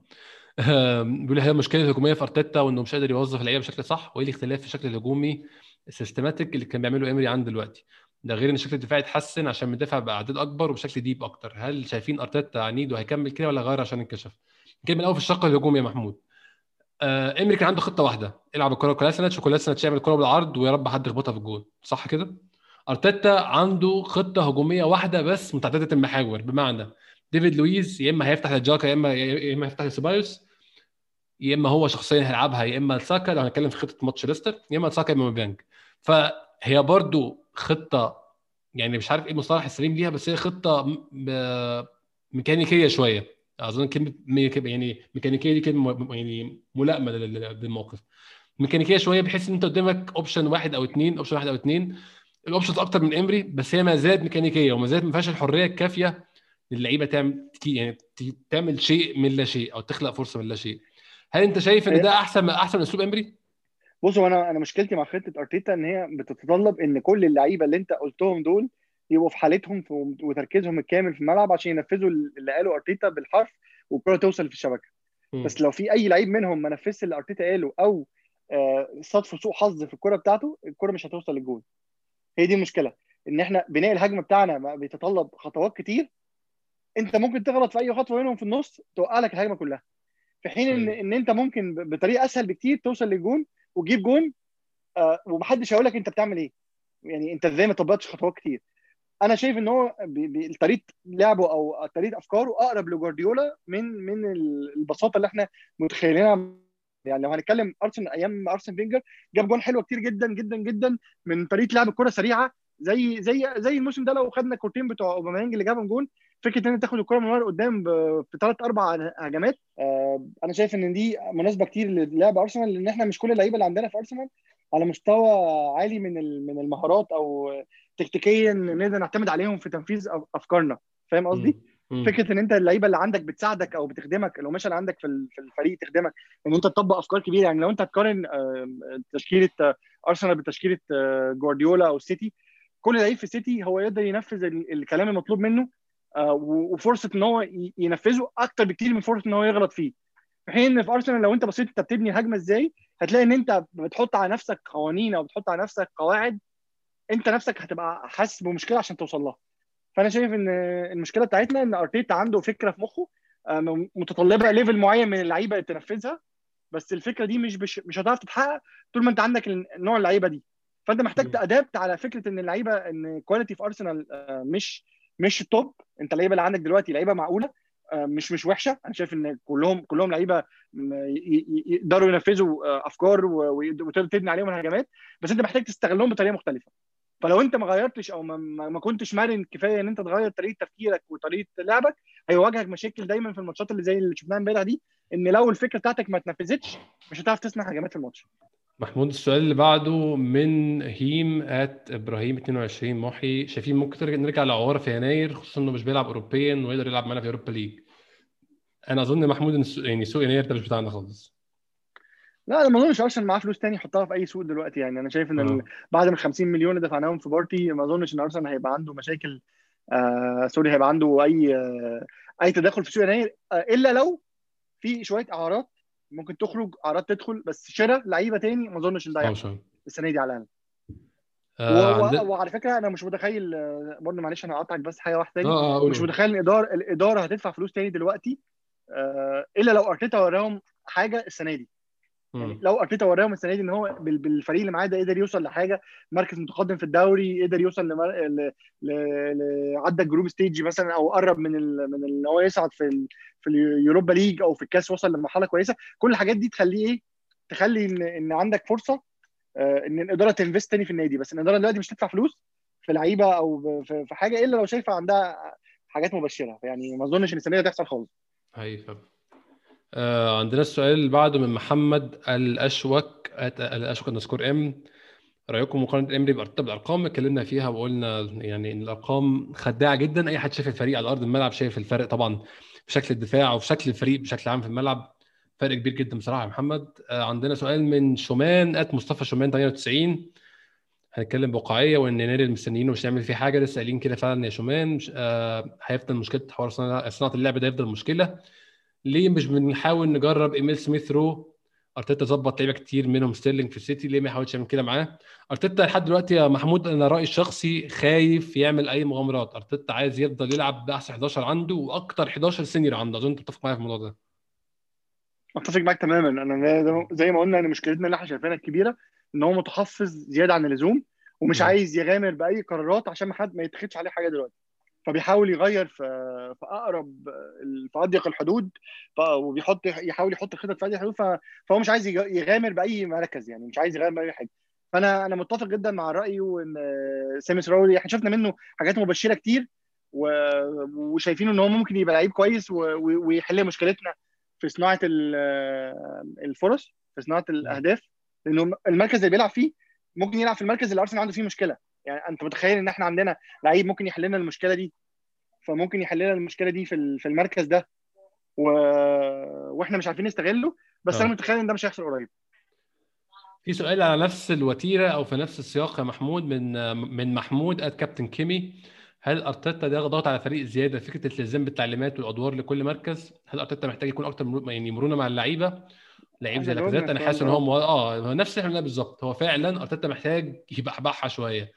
بيقول هي مشكله الهجوميه في ارتيتا وانه مش قادر يوظف اللعيبه بشكل صح، وايه الاختلاف في الشكل الهجومي السيستماتيك اللي كان بيعمله إيمري عند دلوقتي، ده غير ان الشكل الدفاعي اتحسن عشان مدافع باعداد اكبر وبشكل ديب اكتر. هل شايفين ارتيتا عنيد وهيكمل كده ولا غير عشان انكشف؟ نكمل الاول في الشق الهجومي يا محمود. إيمري كان عنده خطه واحده، يلعب الكره كلاسناتش وكلاسناتش يعمل الكره بالعرض ويا رب حد يخبطها في الجول، صح كده؟ ارتيتا عنده خطه هجوميه واحده بس متعدده المحاور، بمعنى ديفيد لويس يا اما هيفتح لجاكا يا اما يا اما هيفتح لسيبايوس، يا اما هو شخصيا هيلعبها يا اما لساكا لو هنتكلم في خطه ماتش ليستر، يا اما لساكا يا اما بانج. فهي برضو خطه، يعني مش عارف ايه المصطلح السليم ليها، بس هي خطه ميكانيكيه شويه، اظن كلمه يعني ميكانيكيه دي كلمه يعني ملائمه للموقف، ميكانيكيه شويه بحيث ان انت قدامك اوبشن واحد او اثنين، اوبشن واحد او اثنين الاوبشنز اكتر من إيمري، بس هي ما زالت ميكانيكيه وما زالت ما فيهاش الحريه الكافيه للعيبه تعمل يعني تعمل شيء من لا شيء او تخلق فرصه من لا شيء. هل انت شايف ان ده احسن احسن من اسلوب إيمري؟ بص، انا انا مشكلتي مع خطه ارتيتا ان هي بتتطلب ان كل اللعيبه اللي انت قلتهم دول يبقوا في حالتهم وتركيزهم الكامل في الملعب عشان ينفذوا اللي قاله ارتيتا بالحرف والكره توصل في الشبكه. م. بس لو في اي لعيب منهم ما نفذش اللي ارتيتا قاله او صادفه سوء حظ في الكره بتاعته، الكره مش هتوصل للجول. هي دي المشكله، ان احنا بناء الهجمه بتاعنا بيتطلب خطوات كتير، انت ممكن تغلط في اي خطوه منهم في النص توقع لك الهجمه كلها، في حين ان ان انت ممكن بطريقه اسهل بكتير توصل للجون وتجيب جون آه ومحدش هيقول لك انت بتعمل ايه، يعني انت ازاي ما طبقتش خطوات كتير. انا شايف ان هو طريقه لعبه او طريقه افكاره اقرب لجوارديولا من من البساطه اللي احنا متخيلينها. يعني لو هنتكلم ارسنال ايام ارسن فينجر جاب جون حلوه كتير جدا جدا جدا من طريقه لعب الكره سريعه، زي زي زي الموسم ده لو خدنا كورتين بتوع أوباميانغ اللي جابهم جون، فكره ان تاخد الكره من ورا قدام في ثلاث اربع هجمات. انا شايف ان دي مناسبه كتير للعب ارسنال، لان احنا مش كل اللعيبه اللي عندنا في ارسنال على مستوى عالي من من المهارات او تكتيكيا نقدر نعتمد عليهم في تنفيذ افكارنا، فاهم قصدي؟ فكره ان انت اللعيبه اللي عندك بتساعدك او بتخدمك، لو مش اللي عندك في الفريق تخدمك ان انت تطبق افكار كبيره. يعني لو انت تقارن تشكيله ارسنال بتشكيله جوارديولا او السيتي، كل لعيب في السيتي هو يقدر ينفذ الكلام المطلوب منه وفرصه ان هو ينفذه اكتر بكتير من فرصه ان هو يغلط فيه، في حين في ارسنال لو انت بصيت انت بتبني هجمه ازاي هتلاقي ان انت بتحط على نفسك قوانين او بتحط على نفسك قواعد انت نفسك هتبقى حاسس بمشكله عشان توصل لها. فانا شايف ان المشكله بتاعتنا ان ارتيتا عنده فكره في مخه متطلبه ليفل معين من اللعيبه تنفذها، بس الفكره دي مش بش... مش هتعرف تتحقق طول ما انت عندك نوع اللعيبه دي. فانت محتاج تأدبت على فكره ان اللعيبه ان كواليتي في ارسنال مش مش توب، انت اللعيبه اللي عندك دلوقتي لعيبه معقوله مش مش وحشه. انا شايف ان كلهم كلهم لعيبه يقدروا ينفذوا افكار وتبني عليهم الهجمات، بس انت محتاج تستغلهم بطريقه مختلفه. فلو انت ما غيرتش او ما كنتش مرن كفايه ان انت تغير طريقه تفكيرك وطريقه لعبك، هيواجهك مشاكل دايما في الماتشات اللي زي اللي شفناها امبارح دي، ان لو الفكره بتاعتك ما اتنفذتش مش هتعرف تصنع هجمات في الماتش. محمود، السؤال اللي بعده من هيم ات ابراهيم اتنين وعشرين محي، شايفين ممكن نرجع لعوار في يناير خصوصا انه مش بيلعب اوروبيا ويقدر يلعب معانا في اوروبا ليج؟ انا اظن محمود ان يعني سوق يناير ده مش بتاعنا خالص. لا انا ما اظنش ارسنال معاه فلوس تاني يحطها في اي سوق دلوقتي، يعني انا شايف ان أه. بعد ما خمسين مليون دفعناهم في بارتي ما اظنش ان ارسنال هيبقى عنده مشاكل آه سوري هيبقى عنده اي آه اي تدخل في سوق يناير، آه الا لو في شويه اعارات ممكن تخرج، اعارات تدخل، بس شراء لعيبه تاني ما اظنش ان ده يحصل السنه دي على الاقل. آه وعلى فكره انا مش متخيل برضه، معلش انا هقطعك بس حاجه واحده تاني، آه مش متخيل ان الاداره الاداره هتدفع فلوس تاني دلوقتي آه الا لو ارتيتا وراهم حاجه السنه دي. يعني لو ارتيتا وراهم السنه دي ان هو بالفريق اللي معاه ده قدر يوصل لحاجه، مركز متقدم في الدوري، قدر يوصل لمر... ل... ل... ل... عدى الجروب ستيج مثلا، او قرب من ال... من ان هو يصعد في ال... في اليوروبا ليج او في الكاس، وصل لمرحله كويسه، كل الحاجات دي تخليه ايه، تخلي ان, إن عندك فرصه آه ان الاداره تنفست تاني في النادي. بس الاداره دلوقتي مش تدفع فلوس في لعيبه او في حاجه الا لو شايفه عندها حاجات مبشره، يعني ما اظنش ان السنه دي هتحصل خالص. ايوه. آه عندنا السؤال اللي بعده من محمد الاشوك الاشوك نسكور ام، رايكم مقارنه إيمري بأرتيتا بالارقام؟ اتكلمنا فيها وقلنا يعني ان الارقام خداعه جدا، اي حد شايف الفريق على ارض الملعب شايف الفرق طبعا في شكل الدفاع وفي شكل الفريق بشكل عام في الملعب، فرق كبير جدا بصراحه يا محمد. آه عندنا سؤال من شومان ات مصطفى شومان تمنية وتسعين، هنتكلم بواقعيه وان نادي المستنيين مش هنعمل فيه حاجه، لسه قايلين كده فعلا يا شومان. آه هيفضل مشكله حوار صناعه اللعب ده، يفضل مشكله. ليه مش بنحاول نجرب إيميل سميث رو؟ أرتيتا ظبط لعيبه كتير منهم ستيرلينغ في السيتي، ليه ما يحاولش يعمل كده معاه؟ أرتيتا لحد دلوقتي يا محمود انا رايي الشخصي خايف يعمل اي مغامرات، أرتيتا عايز يفضل يلعب باحسن حداشر عنده واكتر حداشر سينيور عنده. اظن انت بتتفق معايا في الموضوع ده. اتفق معاك تماما. انا زي ما قلنا ان مشكلتنا اللي احنا شايفينها الكبيره ان هو متحفظ زياده عن اللزوم ومش م. عايز يغامر باي قرارات عشان ما حد ما يتخدش عليه حاجه دلوقتي، فبيحاول يغير في في اقرب في اضيق الحدود، وبيحط يحاول يحط خطط في اضيق الحدود، فهو مش عايز يغامر باي مركز، يعني مش عايز يغامر باي حاجه. فانا انا متفق جدا مع رايه ان سامي سراولي احنا شفنا منه حاجات مبشره كتير وشايفينه ان هو ممكن يبقى لعيب كويس ويحل مشكلتنا في صناعه الفرص، في صناعه الاهداف، لانه المركز اللي بيلعب فيه ممكن يلعب في المركز اللي ارسنال عنده فيه مشكله. يعني انت متخيل ان احنا عندنا لعيب ممكن يحل لنا المشكله دي، فممكن يحل لنا المشكله دي في في المركز ده و... واحنا مش عارفين نستغله، بس آه. انا متخيل ان ده مش هيحصل قريب. في سؤال على نفس الوتيره او في نفس السياق يا محمود من من محمود ات كابتن كيمي، هل ارتيتا ده ضغط على فريق زياده فكره الالتزام بالتعليمات والادوار لكل مركز؟ هل ارتيتا محتاج يكون اكتر مر... يعني مرونه مع اللعيبه؟ لعيب زي لاكازيت انا حاسس ان هو م... اه نفس احنا بالظبط، هو فعلا ارتيتا محتاج يبحبحها شويه.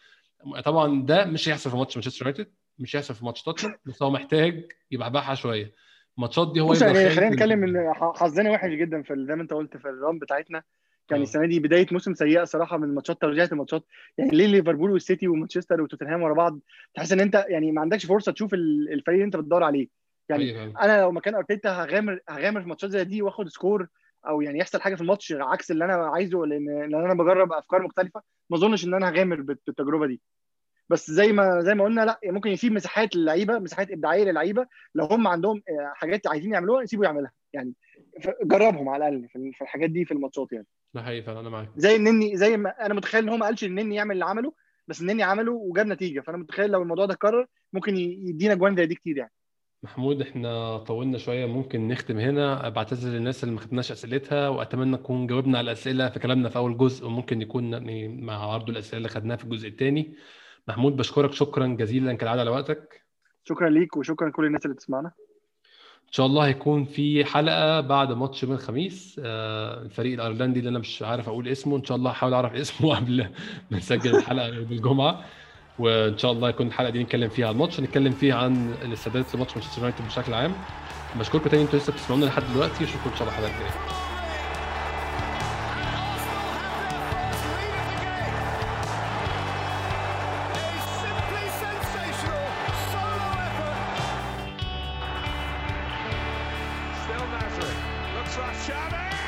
طبعا ده مش هيحصل في ماتش مانشستر يونايتد، مش هيحصل في ماتش توتنهام، بس هو محتاج يبحبحها شويه الماتشات دي. هو يعني خلينا نتكلم ان حظنا وحش جدا في زي ما انت قلت في الرام بتاعتنا، يعني السنه دي بدايه موسم سيئه صراحه، من ماتشات ترجيحات الماتشات، يعني ليه ليفربول والسيتي ومانشستر وتوتنهام ورا بعض، تحس ان انت يعني ما عندكش فرصه تشوف الفريق اللي انت بتدور عليه. يعني انا لو مكان ارتيتا هغامر هغامر في ماتشات زي دي واخد سكور، او يعني يحصل حاجه في الماتش عكس اللي انا عايزه، لان انا بجرب افكار مختلفه، ما اظنش ان انا هغامر بالتجربه دي. بس زي ما زي ما قلنا لا، ممكن يسيب مساحات للعيبه، مساحات ابداعيه للعيبه، لو هم عندهم حاجات عايزين يعملوها يسيبوا يعملها، يعني جربهم على الاقل في الحاجات دي في الماتشات. يعني ده حقيقي انا معاك، زي النني، زي ما انا متخيل ان هو ما قالش النني يعمل اللي عمله، بس النني عمله وجاب نتيجه، فانا متخيل لو الموضوع ده اتكرر ممكن يدينا جوان زي دي كتير. يعني محمود احنا طولنا شويه، ممكن نختم هنا. بعتذر للناس اللي ما خدناش اسئلتها، واتمنى نكون جاوبنا على الاسئله في كلامنا في اول جزء، وممكن يكون يعني مع عرض الاسئله اللي خدناها في الجزء الثاني. محمود بشكرك شكرا جزيلا كالعاده على وقتك. شكرا ليك وشكرا لكل الناس اللي بتسمعنا. ان شاء الله هيكون في حلقه بعد ماتش من الخميس، الفريق الايرلندي اللي انا مش عارف اقول اسمه، ان شاء الله هحاول اعرف اسمه قبل ما نسجل الحلقه بالجمعه، وان شاء الله يكون الحلقه دي نتكلم فيها عن الماتش، نتكلم فيها عن الاستعدادات لماتش مانشستر يونايتد بشكل عام. بشكركم تاني انتوا لسه بتسمعونا لحد دلوقتي، اشوفكم ان شاء الله الحلقه الجايه. Shot